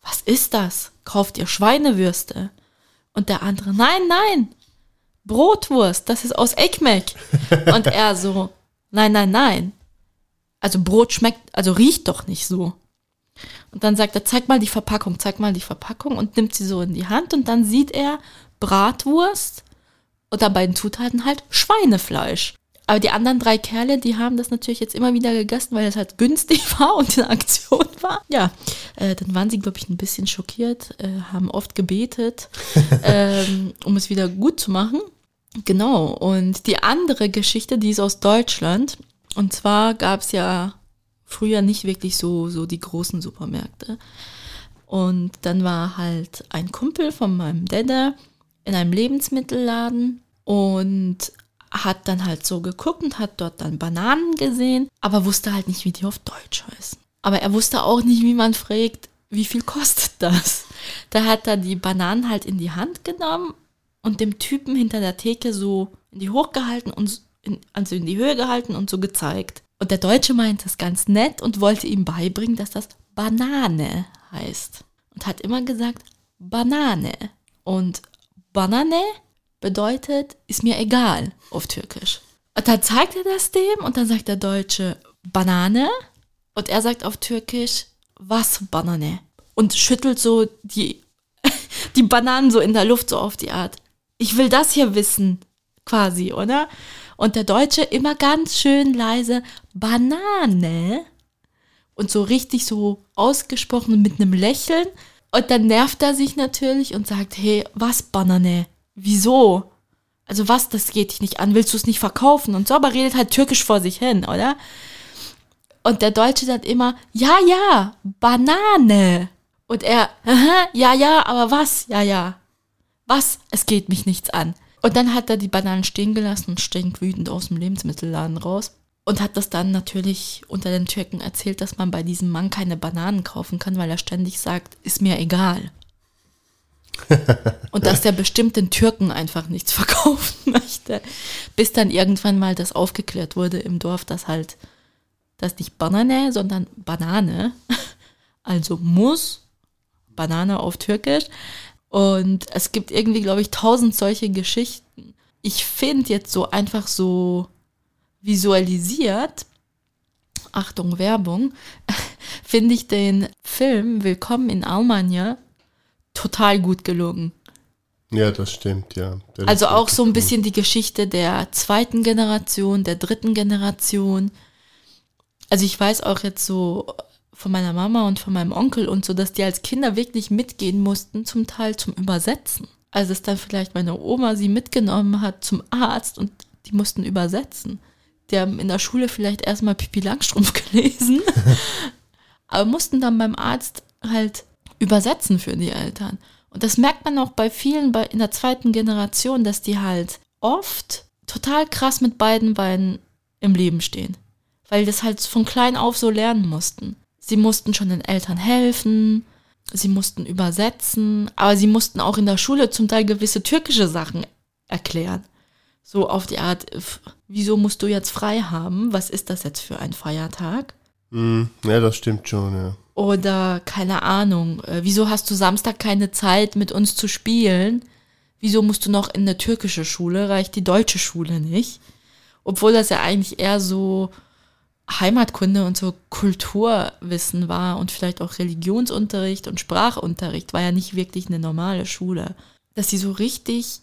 was ist das? Kauft ihr Schweinewürste? Und der andere, nein, nein. Brotwurst, das ist aus Ekmek. Und er so, nein, nein, nein. Also Brot schmeckt, also riecht doch nicht so. Und dann sagt er, zeig mal die Verpackung, zeig mal die Verpackung und nimmt sie so in die Hand und dann sieht er Bratwurst und an beiden Zutaten halt Schweinefleisch. Aber die anderen drei Kerle, die haben das natürlich jetzt immer wieder gegessen, weil es halt günstig war und in Aktion war. Ja, äh, dann waren sie, glaube ich, ein bisschen schockiert, äh, haben oft gebetet, ähm, um es wieder gut zu machen. Genau, und die andere Geschichte, die ist aus Deutschland Und zwar gab es ja früher nicht wirklich so, so die großen Supermärkte. Und dann war halt ein Kumpel von meinem Dede in einem Lebensmittelladen und hat dann halt so geguckt und hat dort dann Bananen gesehen, aber wusste halt nicht, wie die auf Deutsch heißen. Aber er wusste auch nicht, wie man fragt, wie viel kostet das? Da hat er die Bananen halt in die Hand genommen und dem Typen hinter der Theke so in die hochgehalten und in, also in die Höhe gehalten und so gezeigt. Und der Deutsche meinte es ganz nett und wollte ihm beibringen, dass das Banane heißt. Und hat immer gesagt, Banane. Und Banane bedeutet, ist mir egal auf Türkisch. Und dann zeigt er das dem und dann sagt der Deutsche, Banane. Und er sagt auf Türkisch, was Banane? Und schüttelt so die, die Bananen so in der Luft, so auf die Art. Ich will das hier wissen, quasi, oder? Und der Deutsche immer ganz schön leise, Banane. Und so richtig so ausgesprochen und mit einem Lächeln. Und dann nervt er sich natürlich und sagt, hey, was Banane? Wieso? Also was, das geht dich nicht an, willst du es nicht verkaufen? Und so, aber redet halt türkisch vor sich hin, oder? Und der Deutsche sagt immer, ja, ja, Banane. Und er, aha, ja, ja, aber was? Ja, ja. Was? Es geht mich nichts an. Und dann hat er die Bananen stehen gelassen und stinkwütend aus dem Lebensmittelladen raus. Und hat das dann natürlich unter den Türken erzählt, dass man bei diesem Mann keine Bananen kaufen kann, weil er ständig sagt, ist mir egal. Und dass der bestimmt den Türken einfach nichts verkaufen möchte. Bis dann irgendwann mal das aufgeklärt wurde im Dorf, dass halt das nicht Banane, sondern Banane, also muss, Banane auf Türkisch. Und es gibt irgendwie, glaube ich, tausend solche Geschichten. Ich finde jetzt so einfach so visualisiert, Achtung Werbung, finde ich den Film Willkommen in Almanya total gut gelungen. Ja, das stimmt, ja. Der also auch so ein bisschen die Geschichte der zweiten Generation, der dritten Generation. Also ich weiß auch jetzt so von meiner Mama und von meinem Onkel und so, dass die als Kinder wirklich mitgehen mussten, zum Teil zum Übersetzen. Also dass dann vielleicht meine Oma sie mitgenommen hat zum Arzt und die mussten übersetzen. Die haben in der Schule vielleicht erstmal Pipi Langstrumpf gelesen, aber mussten dann beim Arzt halt übersetzen für die Eltern. Und das merkt man auch bei vielen bei, in der zweiten Generation, dass die halt oft total krass mit beiden Beinen im Leben stehen. Weil das halt von klein auf so lernen mussten. Sie mussten schon den Eltern helfen, sie mussten übersetzen, aber sie mussten auch in der Schule zum Teil gewisse türkische Sachen erklären. So auf die Art, wieso musst du jetzt frei haben? Was ist das jetzt für ein Feiertag? Mm, ja, das stimmt schon, ja. Oder, keine Ahnung, wieso hast du Samstag keine Zeit, mit uns zu spielen? Wieso musst du noch in eine türkische Schule? Reicht die deutsche Schule nicht? Obwohl das ja eigentlich eher so Heimatkunde und so Kulturwissen war und vielleicht auch Religionsunterricht und Sprachunterricht, war ja nicht wirklich eine normale Schule. Dass sie so richtig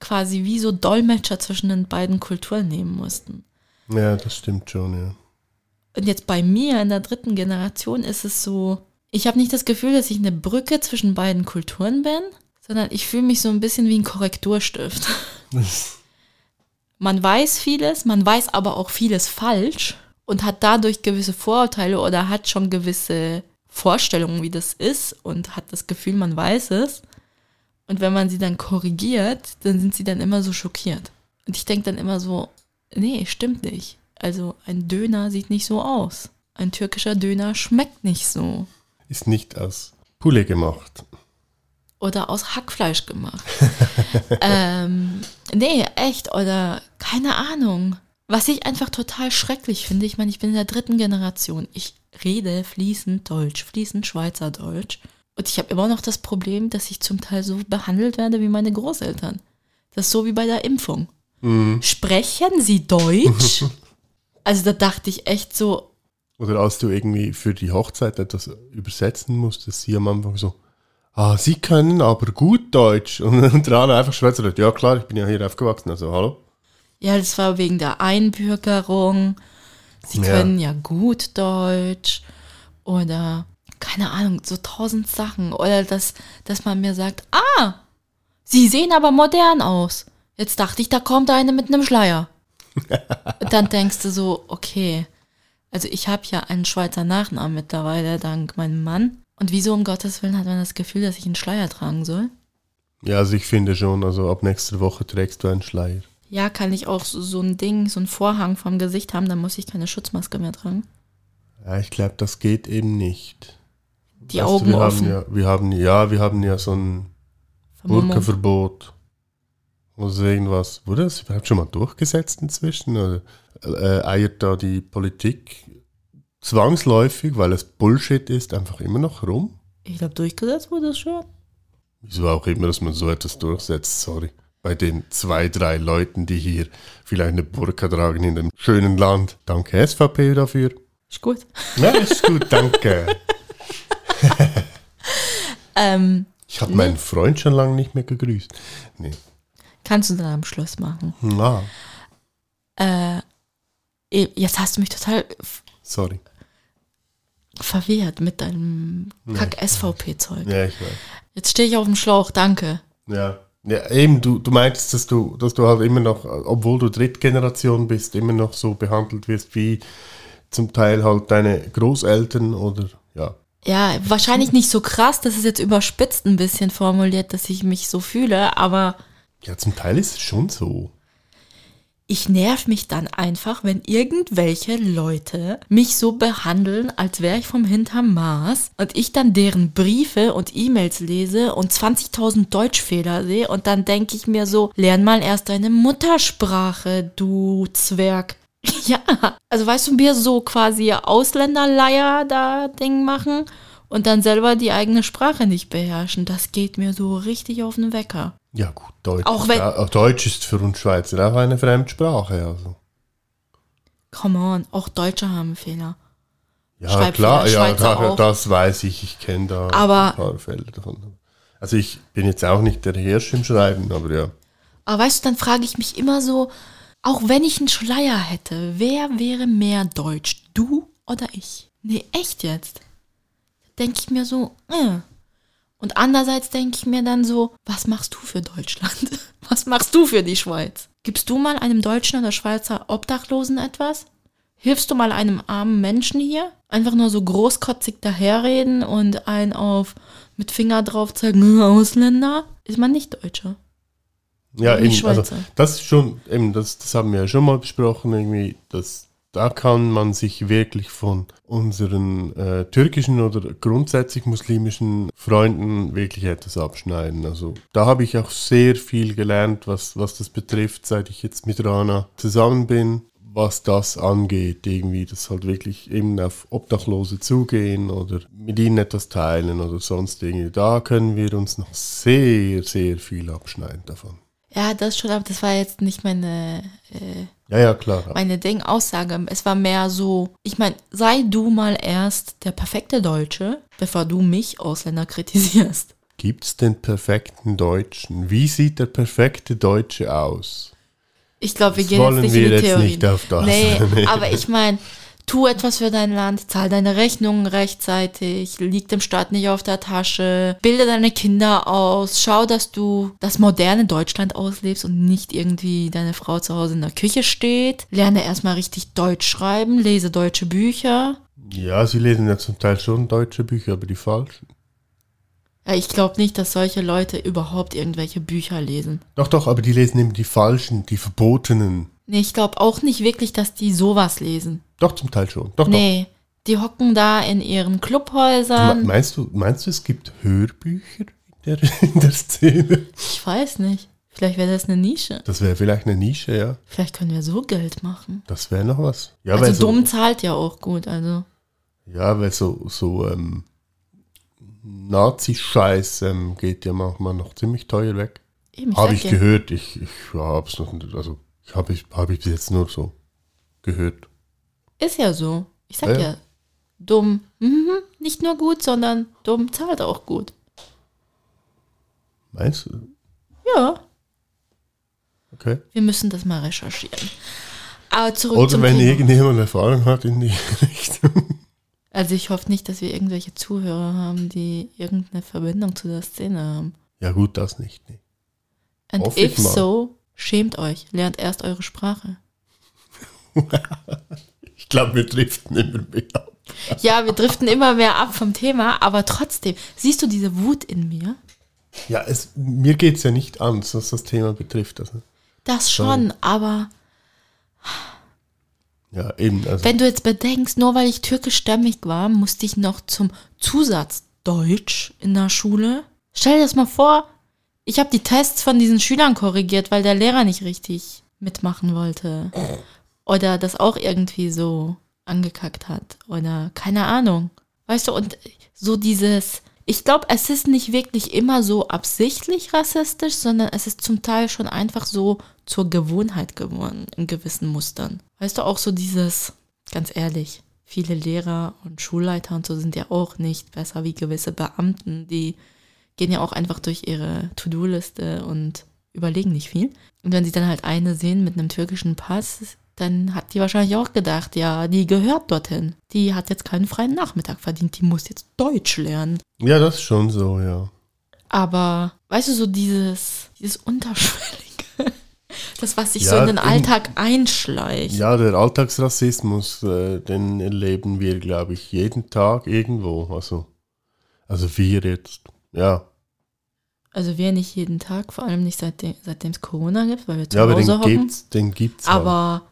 quasi wie so Dolmetscher zwischen den beiden Kulturen nehmen mussten. Ja, das stimmt schon, ja. Und jetzt bei mir in der dritten Generation ist es so, ich habe nicht das Gefühl, dass ich eine Brücke zwischen beiden Kulturen bin, sondern ich fühle mich so ein bisschen wie ein Korrekturstift. Man weiß vieles, man weiß aber auch vieles falsch. Und hat dadurch gewisse Vorurteile oder hat schon gewisse Vorstellungen, wie das ist und hat das Gefühl, man weiß es. Und wenn man sie dann korrigiert, dann sind sie dann immer so schockiert. Und ich denke dann immer so, nee, stimmt nicht. Also ein Döner sieht nicht so aus. Ein türkischer Döner schmeckt nicht so. Ist nicht aus Pulle gemacht. Oder aus Hackfleisch gemacht. ähm, nee, echt, oder keine Ahnung. Was ich einfach total schrecklich finde, ich meine, ich bin in der dritten Generation, ich rede fließend Deutsch, fließend Schweizerdeutsch und ich habe immer noch das Problem, dass ich zum Teil so behandelt werde wie meine Großeltern. Das ist so wie bei der Impfung. Mhm. Sprechen Sie Deutsch? Also da dachte ich echt so. Oder als du irgendwie für die Hochzeit etwas übersetzen musstest, sie am Anfang so, ah, Sie können aber gut Deutsch und Rana einfach Schweizerdeutsch. Ja klar, ich bin ja hier aufgewachsen, also hallo. Ja, das war wegen der Einbürgerung. Sie ja. können ja gut Deutsch oder, keine Ahnung, so tausend Sachen. Oder dass, dass man mir sagt, ah, Sie sehen aber modern aus. Jetzt dachte ich, da kommt eine mit einem Schleier. Dann denkst du so, okay, also ich habe ja einen Schweizer Nachnamen mittlerweile, dank meinem Mann. Und wieso um Gottes Willen hat man das Gefühl, dass ich einen Schleier tragen soll? Ja, also ich finde schon, also ab nächster Woche trägst du einen Schleier. Ja, kann ich auch so, so ein Ding, so einen Vorhang vom Gesicht haben, dann muss ich keine Schutzmaske mehr tragen. Ja, ich glaube, das geht eben nicht. Die weißt Augen du, wir offen. Haben ja, wir haben, ja, wir haben ja so ein Burka-Verbot. Oder irgendwas. Wurde das überhaupt schon mal durchgesetzt inzwischen? Oder äh, eiert da die Politik zwangsläufig, weil es Bullshit ist, einfach immer noch rum? Ich glaube, durchgesetzt wurde das schon. Wieso auch immer, dass man so etwas durchsetzt, sorry. Bei den zwei, drei Leuten, die hier vielleicht eine Burka tragen in dem schönen Land. Danke S V P dafür. Ist gut. Ja, ist gut, danke. ähm, ich habe nee. meinen Freund schon lange nicht mehr gegrüßt. Nee. Kannst du dann am Schluss machen. Na. Äh, jetzt hast du mich total f- Sorry. verwirrt mit deinem nee, Kack-S V P-Zeug. Ja, ich weiß. Jetzt stehe ich auf dem Schlauch, danke. Ja, ja eben, du, du meintest, dass du, dass du halt immer noch, obwohl du Drittgeneration bist, immer noch so behandelt wirst wie zum Teil halt deine Großeltern oder ja. Ja, wahrscheinlich nicht so krass, das ist jetzt überspitzt ein bisschen formuliert, dass ich mich so fühle, aber... Ja, zum Teil ist es schon so. Ich nerv mich dann einfach, wenn irgendwelche Leute mich so behandeln, als wäre ich vom hinterm Mars und ich dann deren Briefe und E-Mails lese und zwanzigtausend Deutschfehler sehe und dann denke ich mir so, lern mal erst deine Muttersprache, du Zwerg. Ja, also weißt du, wir so quasi Ausländerleier da Ding machen und dann selber die eigene Sprache nicht beherrschen, das geht mir so richtig auf den Wecker. Ja gut, Deutsch, auch wenn, ja, Deutsch ist für uns Schweizer auch eine Fremdsprache. Also. Come on, auch Deutsche haben Fehler. Ja Schreib klar, ja, da, das weiß ich, ich kenne da aber, ein paar Fälle davon. Also ich bin jetzt auch nicht der Hirsch im Schreiben, aber ja. Aber weißt du, dann frage ich mich immer so, auch wenn ich einen Schleier hätte, wer wäre mehr deutsch, du oder ich? Nee, echt jetzt? Denke ich mir so, äh. Und andererseits denke ich mir dann so, was machst du für Deutschland? Was machst du für die Schweiz? Gibst du mal einem deutschen oder Schweizer Obdachlosen etwas? Hilfst du mal einem armen Menschen hier? Einfach nur so großkotzig daherreden und einen auf mit Finger drauf zeigen, Ausländer? Ist man nicht Deutscher. Ja, eben, Schweizer. Also das ist schon, eben, das, das haben wir ja schon mal besprochen, irgendwie, dass da kann man sich wirklich von unseren äh, türkischen oder grundsätzlich muslimischen Freunden wirklich etwas abschneiden. Also da habe ich auch sehr viel gelernt, was, was das betrifft, seit ich jetzt mit Rana zusammen bin, was das angeht. Irgendwie, das halt wirklich eben auf Obdachlose zugehen oder mit ihnen etwas teilen oder sonst irgendwie. Da können wir uns noch sehr, sehr viel abschneiden davon. Ja, das schon, aber das war jetzt nicht meine, äh, ja, ja, klar, ja. meine Ding, Aussage. Es war mehr so, ich meine, sei du mal erst der perfekte Deutsche, bevor du mich, Ausländer, kritisierst. Gibt's den perfekten Deutschen? Wie sieht der perfekte Deutsche aus? Ich glaube, wir gehen jetzt nicht in die Theorie. Nicht auf das. Nee, nee. Aber ich meine, tu etwas für dein Land, zahl deine Rechnungen rechtzeitig, lieg dem Staat nicht auf der Tasche, bilde deine Kinder aus, schau, dass du das moderne Deutschland auslebst und nicht irgendwie deine Frau zu Hause in der Küche steht. Lerne erstmal richtig Deutsch schreiben, lese deutsche Bücher. Ja, sie lesen ja zum Teil schon deutsche Bücher, aber die falschen. Ich glaube nicht, dass solche Leute überhaupt irgendwelche Bücher lesen. Doch, doch, aber die lesen eben die falschen, die verbotenen. Nee, ich glaube auch nicht wirklich, dass die sowas lesen. Doch, zum Teil schon. Doch, nee, doch. Die hocken da in ihren Clubhäusern. Me- meinst du, meinst du, es gibt Hörbücher in der, in der Szene? Ich weiß nicht. Vielleicht wäre das eine Nische. Das wäre vielleicht eine Nische, ja. Vielleicht können wir so Geld machen. Das wäre noch was. Ja, also so, dumm zahlt ja auch gut, also. Ja, weil so, so ähm, Nazi-Scheiß ähm, geht ja manchmal noch ziemlich teuer weg. Habe ich gehört. Ich, ich ja, habe es noch nicht, also Ich habe ich, hab ich bis jetzt nur so gehört. Ist ja so. Ich sag ja, ja dumm, mhm, nicht nur gut, sondern dumm zahlt auch gut. Meinst du? Ja. Okay. Wir müssen das mal recherchieren. Aber zurück Oder zum wenn Thema. Irgendjemand Erfahrung hat in die Richtung. Also ich hoffe nicht, dass wir irgendwelche Zuhörer haben, die irgendeine Verbindung zu der Szene haben. Ja gut, das nicht. Nee. And if so... Schämt euch, lernt erst eure Sprache. Ich glaube, wir driften immer mehr ab. Ja, wir driften immer mehr ab vom Thema, aber trotzdem, siehst du diese Wut in mir? Ja, es, mir geht es ja nicht an, was das Thema betrifft. Also. Das schon, Sorry. aber... Ja, eben, also. Wenn du jetzt bedenkst, nur weil ich türkischstämmig war, musste ich noch zum Zusatz Deutsch in der Schule. Stell dir das mal vor, ich habe die Tests von diesen Schülern korrigiert, weil der Lehrer nicht richtig mitmachen wollte. Oder das auch irgendwie so angekackt hat. Oder keine Ahnung. Weißt du, und so dieses... Ich glaube, es ist nicht wirklich immer so absichtlich rassistisch, sondern es ist zum Teil schon einfach so zur Gewohnheit geworden in gewissen Mustern. Weißt du, auch so dieses, ganz ehrlich, viele Lehrer und Schulleiter und so sind ja auch nicht besser wie gewisse Beamten, die gehen ja auch einfach durch ihre To-Do-Liste und überlegen nicht viel. Und wenn sie dann halt eine sehen mit einem türkischen Pass, dann hat die wahrscheinlich auch gedacht, ja, die gehört dorthin. Die hat jetzt keinen freien Nachmittag verdient, die muss jetzt Deutsch lernen. Ja, das ist schon so, ja. Aber, weißt du, so dieses, dieses Unterschwellige, das, was sich ja, so in den Alltag in, einschleicht. Ja, der Alltagsrassismus, äh, den erleben wir, glaube ich, jeden Tag irgendwo. Also, also wir jetzt, ja. Also wir nicht jeden Tag, vor allem nicht seitdem es Corona gibt, weil wir zu ja, Hause hocken. Ja, aber den gibt's halt. Aber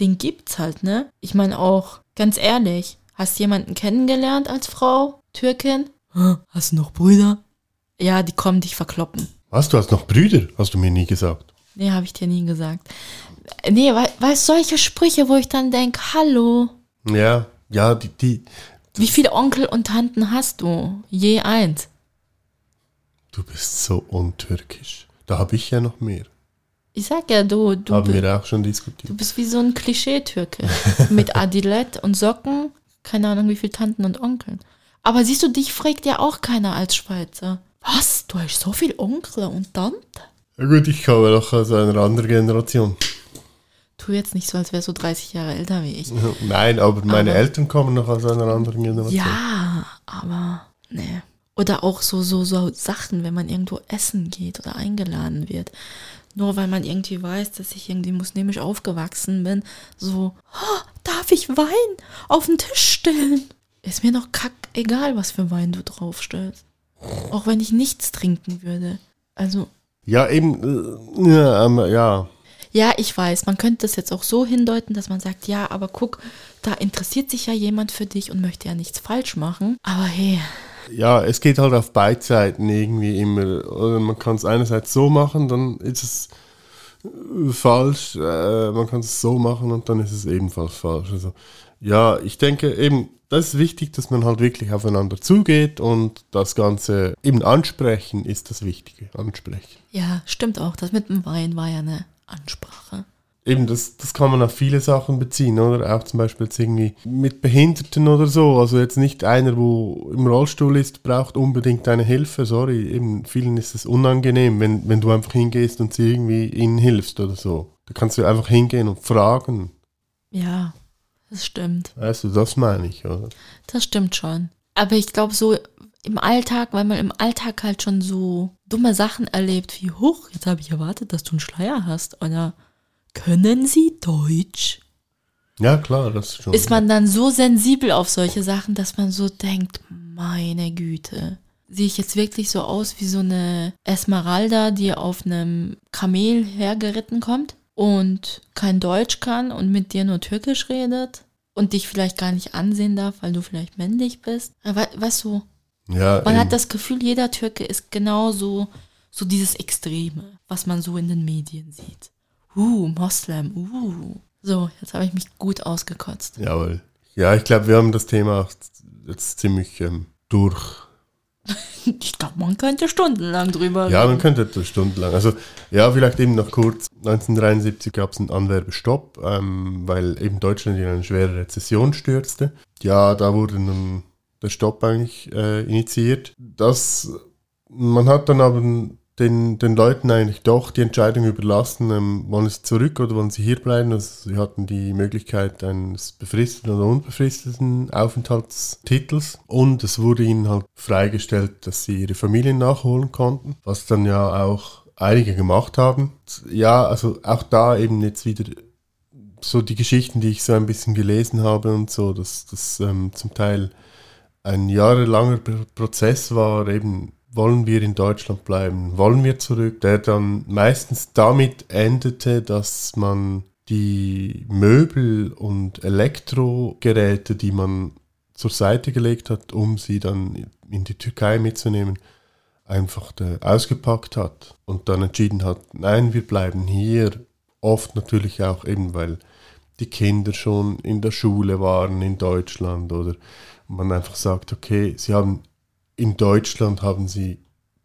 den gibt's halt, ne? Ich meine auch, ganz ehrlich, hast jemanden kennengelernt als Frau, Türkin? Hast du noch Brüder? Ja, die kommen dich verkloppen. Was, du hast noch Brüder? Hast du mir nie gesagt. Nee, habe ich dir nie gesagt. Nee, weil, weil solche Sprüche, wo ich dann denke, hallo. Ja, ja, die... die Wie viele Onkel und Tanten hast du? Je eins. Du bist so untürkisch. Da habe ich ja noch mehr. Ich sag ja, du... du Haben wir auch schon diskutiert. Du bist wie so ein Klischee-Türke. Mit Adilett und Socken. Keine Ahnung, wie viele Tanten und Onkeln. Aber siehst du, dich fragt ja auch keiner als Schweizer. Was? Du hast so viele Onkel und Tante? Ja gut, ich komme doch aus einer anderen Generation. Tu jetzt nicht so, als wärst du dreißig Jahre älter wie ich. Nein, aber meine aber, Eltern kommen noch aus einer anderen Generation. Ja, aber... Nee. Oder auch so, so, so Sachen, wenn man irgendwo essen geht oder eingeladen wird. Nur weil man irgendwie weiß, dass ich irgendwie muslimisch aufgewachsen bin. So, oh, darf ich Wein auf den Tisch stellen? Ist mir doch kack egal, was für Wein du draufstellst. Auch wenn ich nichts trinken würde. Also. Ja, eben, ja, ähm, ja. Ja, ich weiß, man könnte das jetzt auch so hindeuten, dass man sagt, ja, aber guck, da interessiert sich ja jemand für dich und möchte ja nichts falsch machen. Aber hey... Ja, es geht halt auf beide Seiten irgendwie immer. Oder man kann es einerseits so machen, dann ist es falsch. Äh, man kann es so machen und dann ist es ebenfalls falsch. Also ja, ich denke eben, das ist wichtig, dass man halt wirklich aufeinander zugeht und das Ganze eben ansprechen ist das Wichtige. Ansprechen. Ja, stimmt auch. Das mit dem Wein war ja eine Ansprache. Eben, das, das kann man auf viele Sachen beziehen, oder? Auch zum Beispiel jetzt irgendwie mit Behinderten oder so. Also jetzt nicht einer, wo im Rollstuhl ist, braucht unbedingt deine Hilfe, sorry. Eben, vielen ist es unangenehm, wenn, wenn du einfach hingehst und sie irgendwie ihnen hilfst oder so. Da kannst du einfach hingehen und fragen. Ja, das stimmt. Weißt du, das meine ich, oder? Das stimmt schon. Aber ich glaube so im Alltag, weil man im Alltag halt schon so dumme Sachen erlebt, wie, huch, jetzt habe ich erwartet, dass du einen Schleier hast, oder... Können Sie Deutsch? Ja, klar, das schon. Ist man dann so sensibel auf solche Sachen, dass man so denkt, meine Güte, sehe ich jetzt wirklich so aus wie so eine Esmeralda, die auf einem Kamel hergeritten kommt und kein Deutsch kann und mit dir nur Türkisch redet und dich vielleicht gar nicht ansehen darf, weil du vielleicht männlich bist? We- weißt du, ja, man eben. Hat das Gefühl, jeder Türke ist genauso so dieses Extreme, was man so in den Medien sieht. Uh, Moslem, uh. So, jetzt habe ich mich gut ausgekotzt. Jawohl. Ja, ich glaube, wir haben das Thema jetzt ziemlich ähm, durch. Ich glaube, man könnte stundenlang drüber reden. Ja, man könnte stundenlang. Also, ja, vielleicht eben noch kurz. neunzehnhundertdreiundsiebzig gab es einen Anwerbestopp, ähm, weil eben Deutschland in eine schwere Rezession stürzte. Ja, da wurde nun der Stopp eigentlich äh, initiiert. Das, man hat dann aber... Den, den Leuten eigentlich doch die Entscheidung überlassen, ähm, wollen sie zurück oder wollen sie hier bleiben. Also sie hatten die Möglichkeit eines befristeten oder unbefristeten Aufenthaltstitels und es wurde ihnen halt freigestellt, dass sie ihre Familien nachholen konnten, was dann ja auch einige gemacht haben. Ja, also auch da eben jetzt wieder so die Geschichten, die ich so ein bisschen gelesen habe und so, dass das ähm, zum Teil ein jahrelanger Prozess war, eben wollen wir in Deutschland bleiben, wollen wir zurück, der dann meistens damit endete, dass man die Möbel und Elektrogeräte, die man zur Seite gelegt hat, um sie dann in die Türkei mitzunehmen, einfach ausgepackt hat und dann entschieden hat, nein, wir bleiben hier. Oft natürlich auch eben, weil die Kinder schon in der Schule waren in Deutschland oder man einfach sagt, okay, sie haben in Deutschland haben sie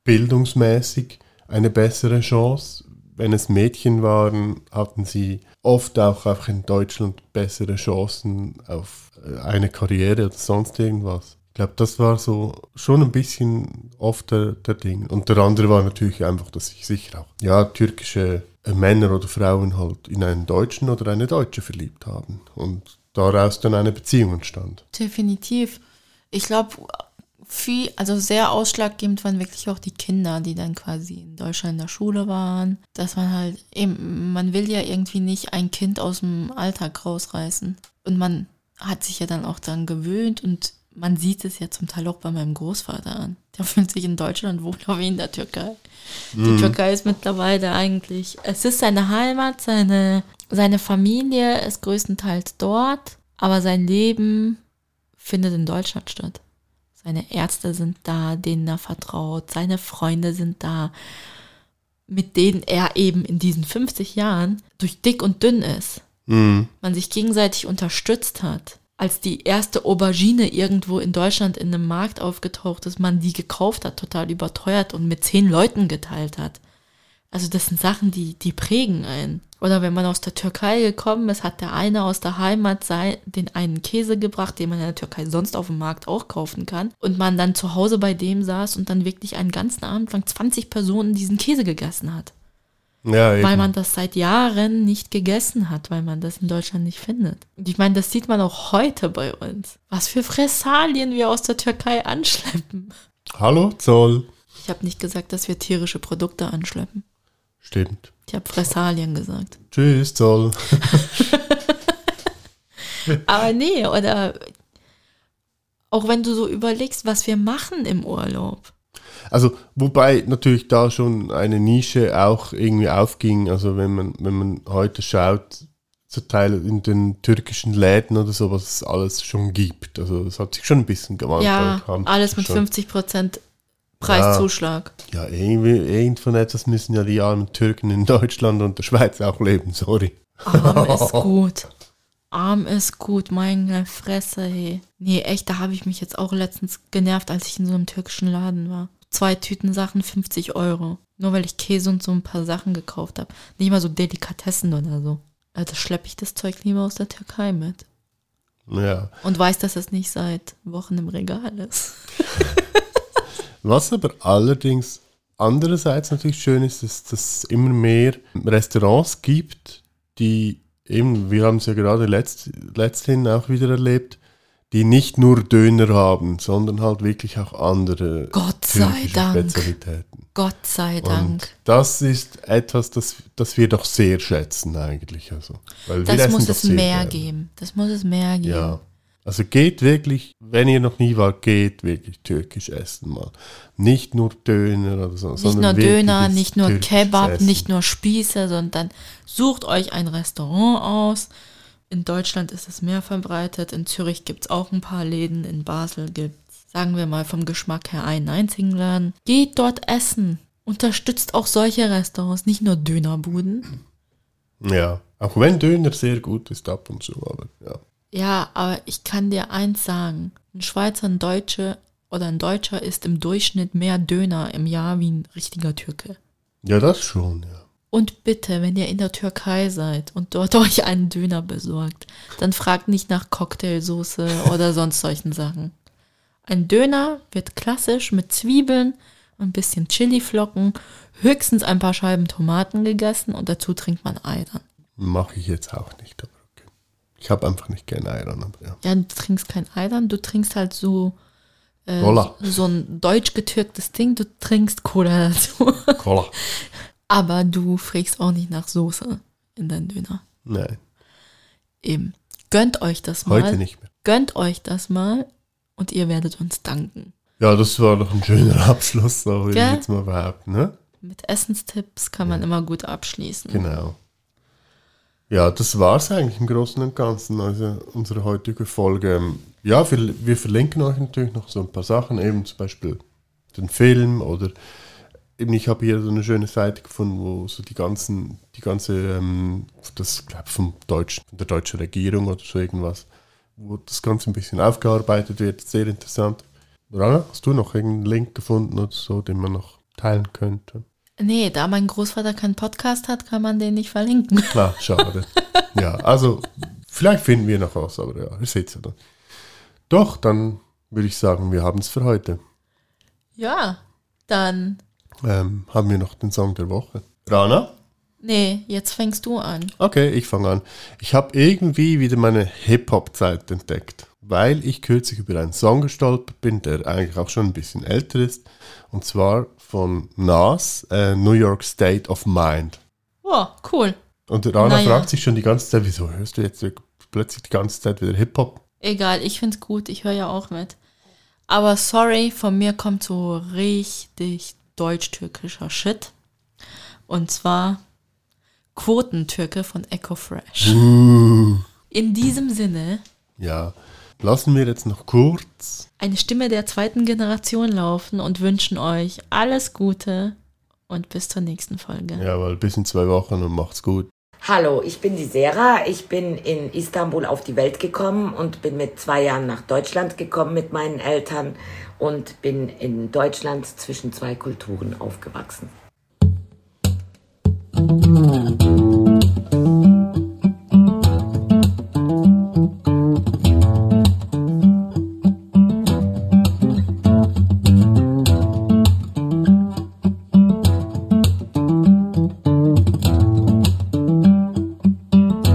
bildungsmäßig eine bessere Chance. Wenn es Mädchen waren, hatten sie oft auch, auch in Deutschland bessere Chancen auf eine Karriere oder sonst irgendwas. Ich glaube, das war so schon ein bisschen oft der, der Ding. Und der andere war natürlich einfach, dass ich sicher auch ja, türkische Männer oder Frauen halt in einen Deutschen oder eine Deutsche verliebt haben. Und daraus dann eine Beziehung entstand. Definitiv. Ich glaube, viel, also sehr ausschlaggebend waren wirklich auch die Kinder, die dann quasi in Deutschland in der Schule waren. Dass man halt eben, man will ja irgendwie nicht ein Kind aus dem Alltag rausreißen. Und man hat sich ja dann auch daran gewöhnt und man sieht es ja zum Teil auch bei meinem Großvater an. Der fühlt sich in Deutschland wohler wie in der Türkei. Mhm. Die Türkei ist mittlerweile eigentlich, es ist seine Heimat, seine, seine Familie ist größtenteils dort, aber sein Leben findet in Deutschland statt. Seine Ärzte sind da, denen er vertraut, seine Freunde sind da, mit denen er eben in diesen fünfzig Jahren durch dick und dünn ist. Mhm. Man sich gegenseitig unterstützt hat. Als die erste Aubergine irgendwo in Deutschland in einem Markt aufgetaucht ist, man die gekauft hat, total überteuert und mit zehn Leuten geteilt hat. Also das sind Sachen, die, die prägen einen. Oder wenn man aus der Türkei gekommen ist, hat der eine aus der Heimat den einen Käse gebracht, den man in der Türkei sonst auf dem Markt auch kaufen kann. Und man dann zu Hause bei dem saß und dann wirklich einen ganzen Abend lang zwanzig Personen diesen Käse gegessen hat. Ja, weil eben. Man das seit Jahren nicht gegessen hat, weil man das in Deutschland nicht findet. Und ich meine, das sieht man auch heute bei uns. Was für Fressalien wir aus der Türkei anschleppen. Hallo Zoll. Ich habe nicht gesagt, dass wir tierische Produkte anschleppen. Stimmt. Ich habe Fressalien gesagt. Tschüss Zoll. Aber nee, oder auch wenn du so überlegst, was wir machen im Urlaub. Also, wobei natürlich da schon eine Nische auch irgendwie aufging, also wenn man, wenn man heute schaut, zum Teil in den türkischen Läden oder so, was es alles schon gibt, also es hat sich schon ein bisschen gewandelt. Ja, alles mit schon. fünfzig Prozent Preiszuschlag. Ja, ja, irgendwie, irgend von etwas müssen ja die armen Türken in Deutschland und der Schweiz auch leben, sorry. Arm ist gut. Arm ist gut, meine Fresse, hey. Nee, echt, da habe ich mich jetzt auch letztens genervt, als ich in so einem türkischen Laden war. Zwei Tüten Sachen, fünfzig Euro. Nur weil ich Käse und so ein paar Sachen gekauft habe. Nicht mal so Delikatessen oder so. Also schleppe ich das Zeug lieber aus der Türkei mit. Ja. Und weiß, dass es nicht seit Wochen im Regal ist. Was aber allerdings andererseits natürlich schön ist, ist, dass es immer mehr Restaurants gibt, die eben, wir haben es ja gerade letzt, letzthin auch wieder erlebt, die nicht nur Döner haben, sondern halt wirklich auch andere Gott sei Dank. Spezialitäten. Gott sei Dank. Und das ist etwas, das, das wir doch sehr schätzen eigentlich. Also, weil das wir muss es mehr gerne. geben. Das muss es mehr geben. Ja. Also geht wirklich, wenn ihr noch nie wart, geht wirklich türkisch essen mal. Nicht nur Döner oder so. Nicht nur Döner, nicht nur Kebab, essen. Nicht nur Spieße, sondern sucht euch ein Restaurant aus. In Deutschland ist es mehr verbreitet, in Zürich gibt es auch ein paar Läden, in Basel gibt es, sagen wir mal, vom Geschmack her einen einzigen Laden. Geht dort essen, unterstützt auch solche Restaurants, nicht nur Dönerbuden. Ja, auch wenn Döner sehr gut ist ab und zu, aber ja. Ja, aber ich kann dir eins sagen, ein Schweizer, ein Deutscher oder ein Deutscher isst im Durchschnitt mehr Döner im Jahr wie ein richtiger Türke. Ja, das schon, ja. Und bitte, wenn ihr in der Türkei seid und dort euch einen Döner besorgt, dann fragt nicht nach Cocktailsoße oder sonst solchen Sachen. Ein Döner wird klassisch mit Zwiebeln, ein bisschen Chiliflocken, höchstens ein paar Scheiben Tomaten gegessen und dazu trinkt man Ayran. Mache ich jetzt auch nicht. Aber okay. Ich habe einfach nicht gerne Ayran. Aber ja. ja, du trinkst kein Ayran, du trinkst halt so, äh, so, so ein deutsch getürktes Ding, du trinkst Cola dazu. Cola. Aber du fragst auch nicht nach Soße in deinen Döner. Nein. Eben. Gönnt euch das mal. Heute nicht mehr. Gönnt euch das mal und ihr werdet uns danken. Ja, das war doch ein schöner Abschluss, würde ich jetzt mal behaupten, ne? Mit Essenstipps kann man ja immer gut abschließen. Genau. Ja, das war's eigentlich im Großen und Ganzen, also unsere heutige Folge. Ja, wir, wir verlinken euch natürlich noch so ein paar Sachen, eben zum Beispiel den Film oder eben, ich habe hier so eine schöne Seite gefunden, wo so die ganzen, die ganze, ähm, das glaube ich vom Deutschen, von der deutschen Regierung oder so irgendwas, wo das Ganze ein bisschen aufgearbeitet wird, sehr interessant. Rana, hast du noch irgendeinen Link gefunden oder so, den man noch teilen könnte? Nee, da mein Großvater keinen Podcast hat, kann man den nicht verlinken. Na, schade. Ja, also vielleicht finden wir noch was, aber ja, ihr seht es ja dann. Doch, dann würde ich sagen, wir haben es für heute. Ja, dann ähm, haben wir noch den Song der Woche. Rana? Nee, jetzt fängst du an. Okay, ich fange an. Ich habe irgendwie wieder meine Hip-Hop-Zeit entdeckt, weil ich kürzlich über einen Song gestolpert bin, der eigentlich auch schon ein bisschen älter ist, und zwar von N A S, äh, New York State of Mind. Wow, cool. Und Rana naja. fragt sich schon die ganze Zeit, wieso hörst du jetzt plötzlich die ganze Zeit wieder Hip-Hop? Egal, ich find's gut, ich höre ja auch mit. Aber sorry, von mir kommt so richtig deutsch-türkischer Shit. Und zwar Quotentürke von Echo Fresh. Uh. In diesem Sinne... Ja... Lassen wir jetzt noch kurz eine Stimme der zweiten Generation laufen und wünschen euch alles Gute und bis zur nächsten Folge. Jawohl, bis in zwei Wochen und macht's gut. Hallo, ich bin die Sera. Ich bin in Istanbul auf die Welt gekommen und bin mit zwei Jahren nach Deutschland gekommen mit meinen Eltern und bin in Deutschland zwischen zwei Kulturen aufgewachsen.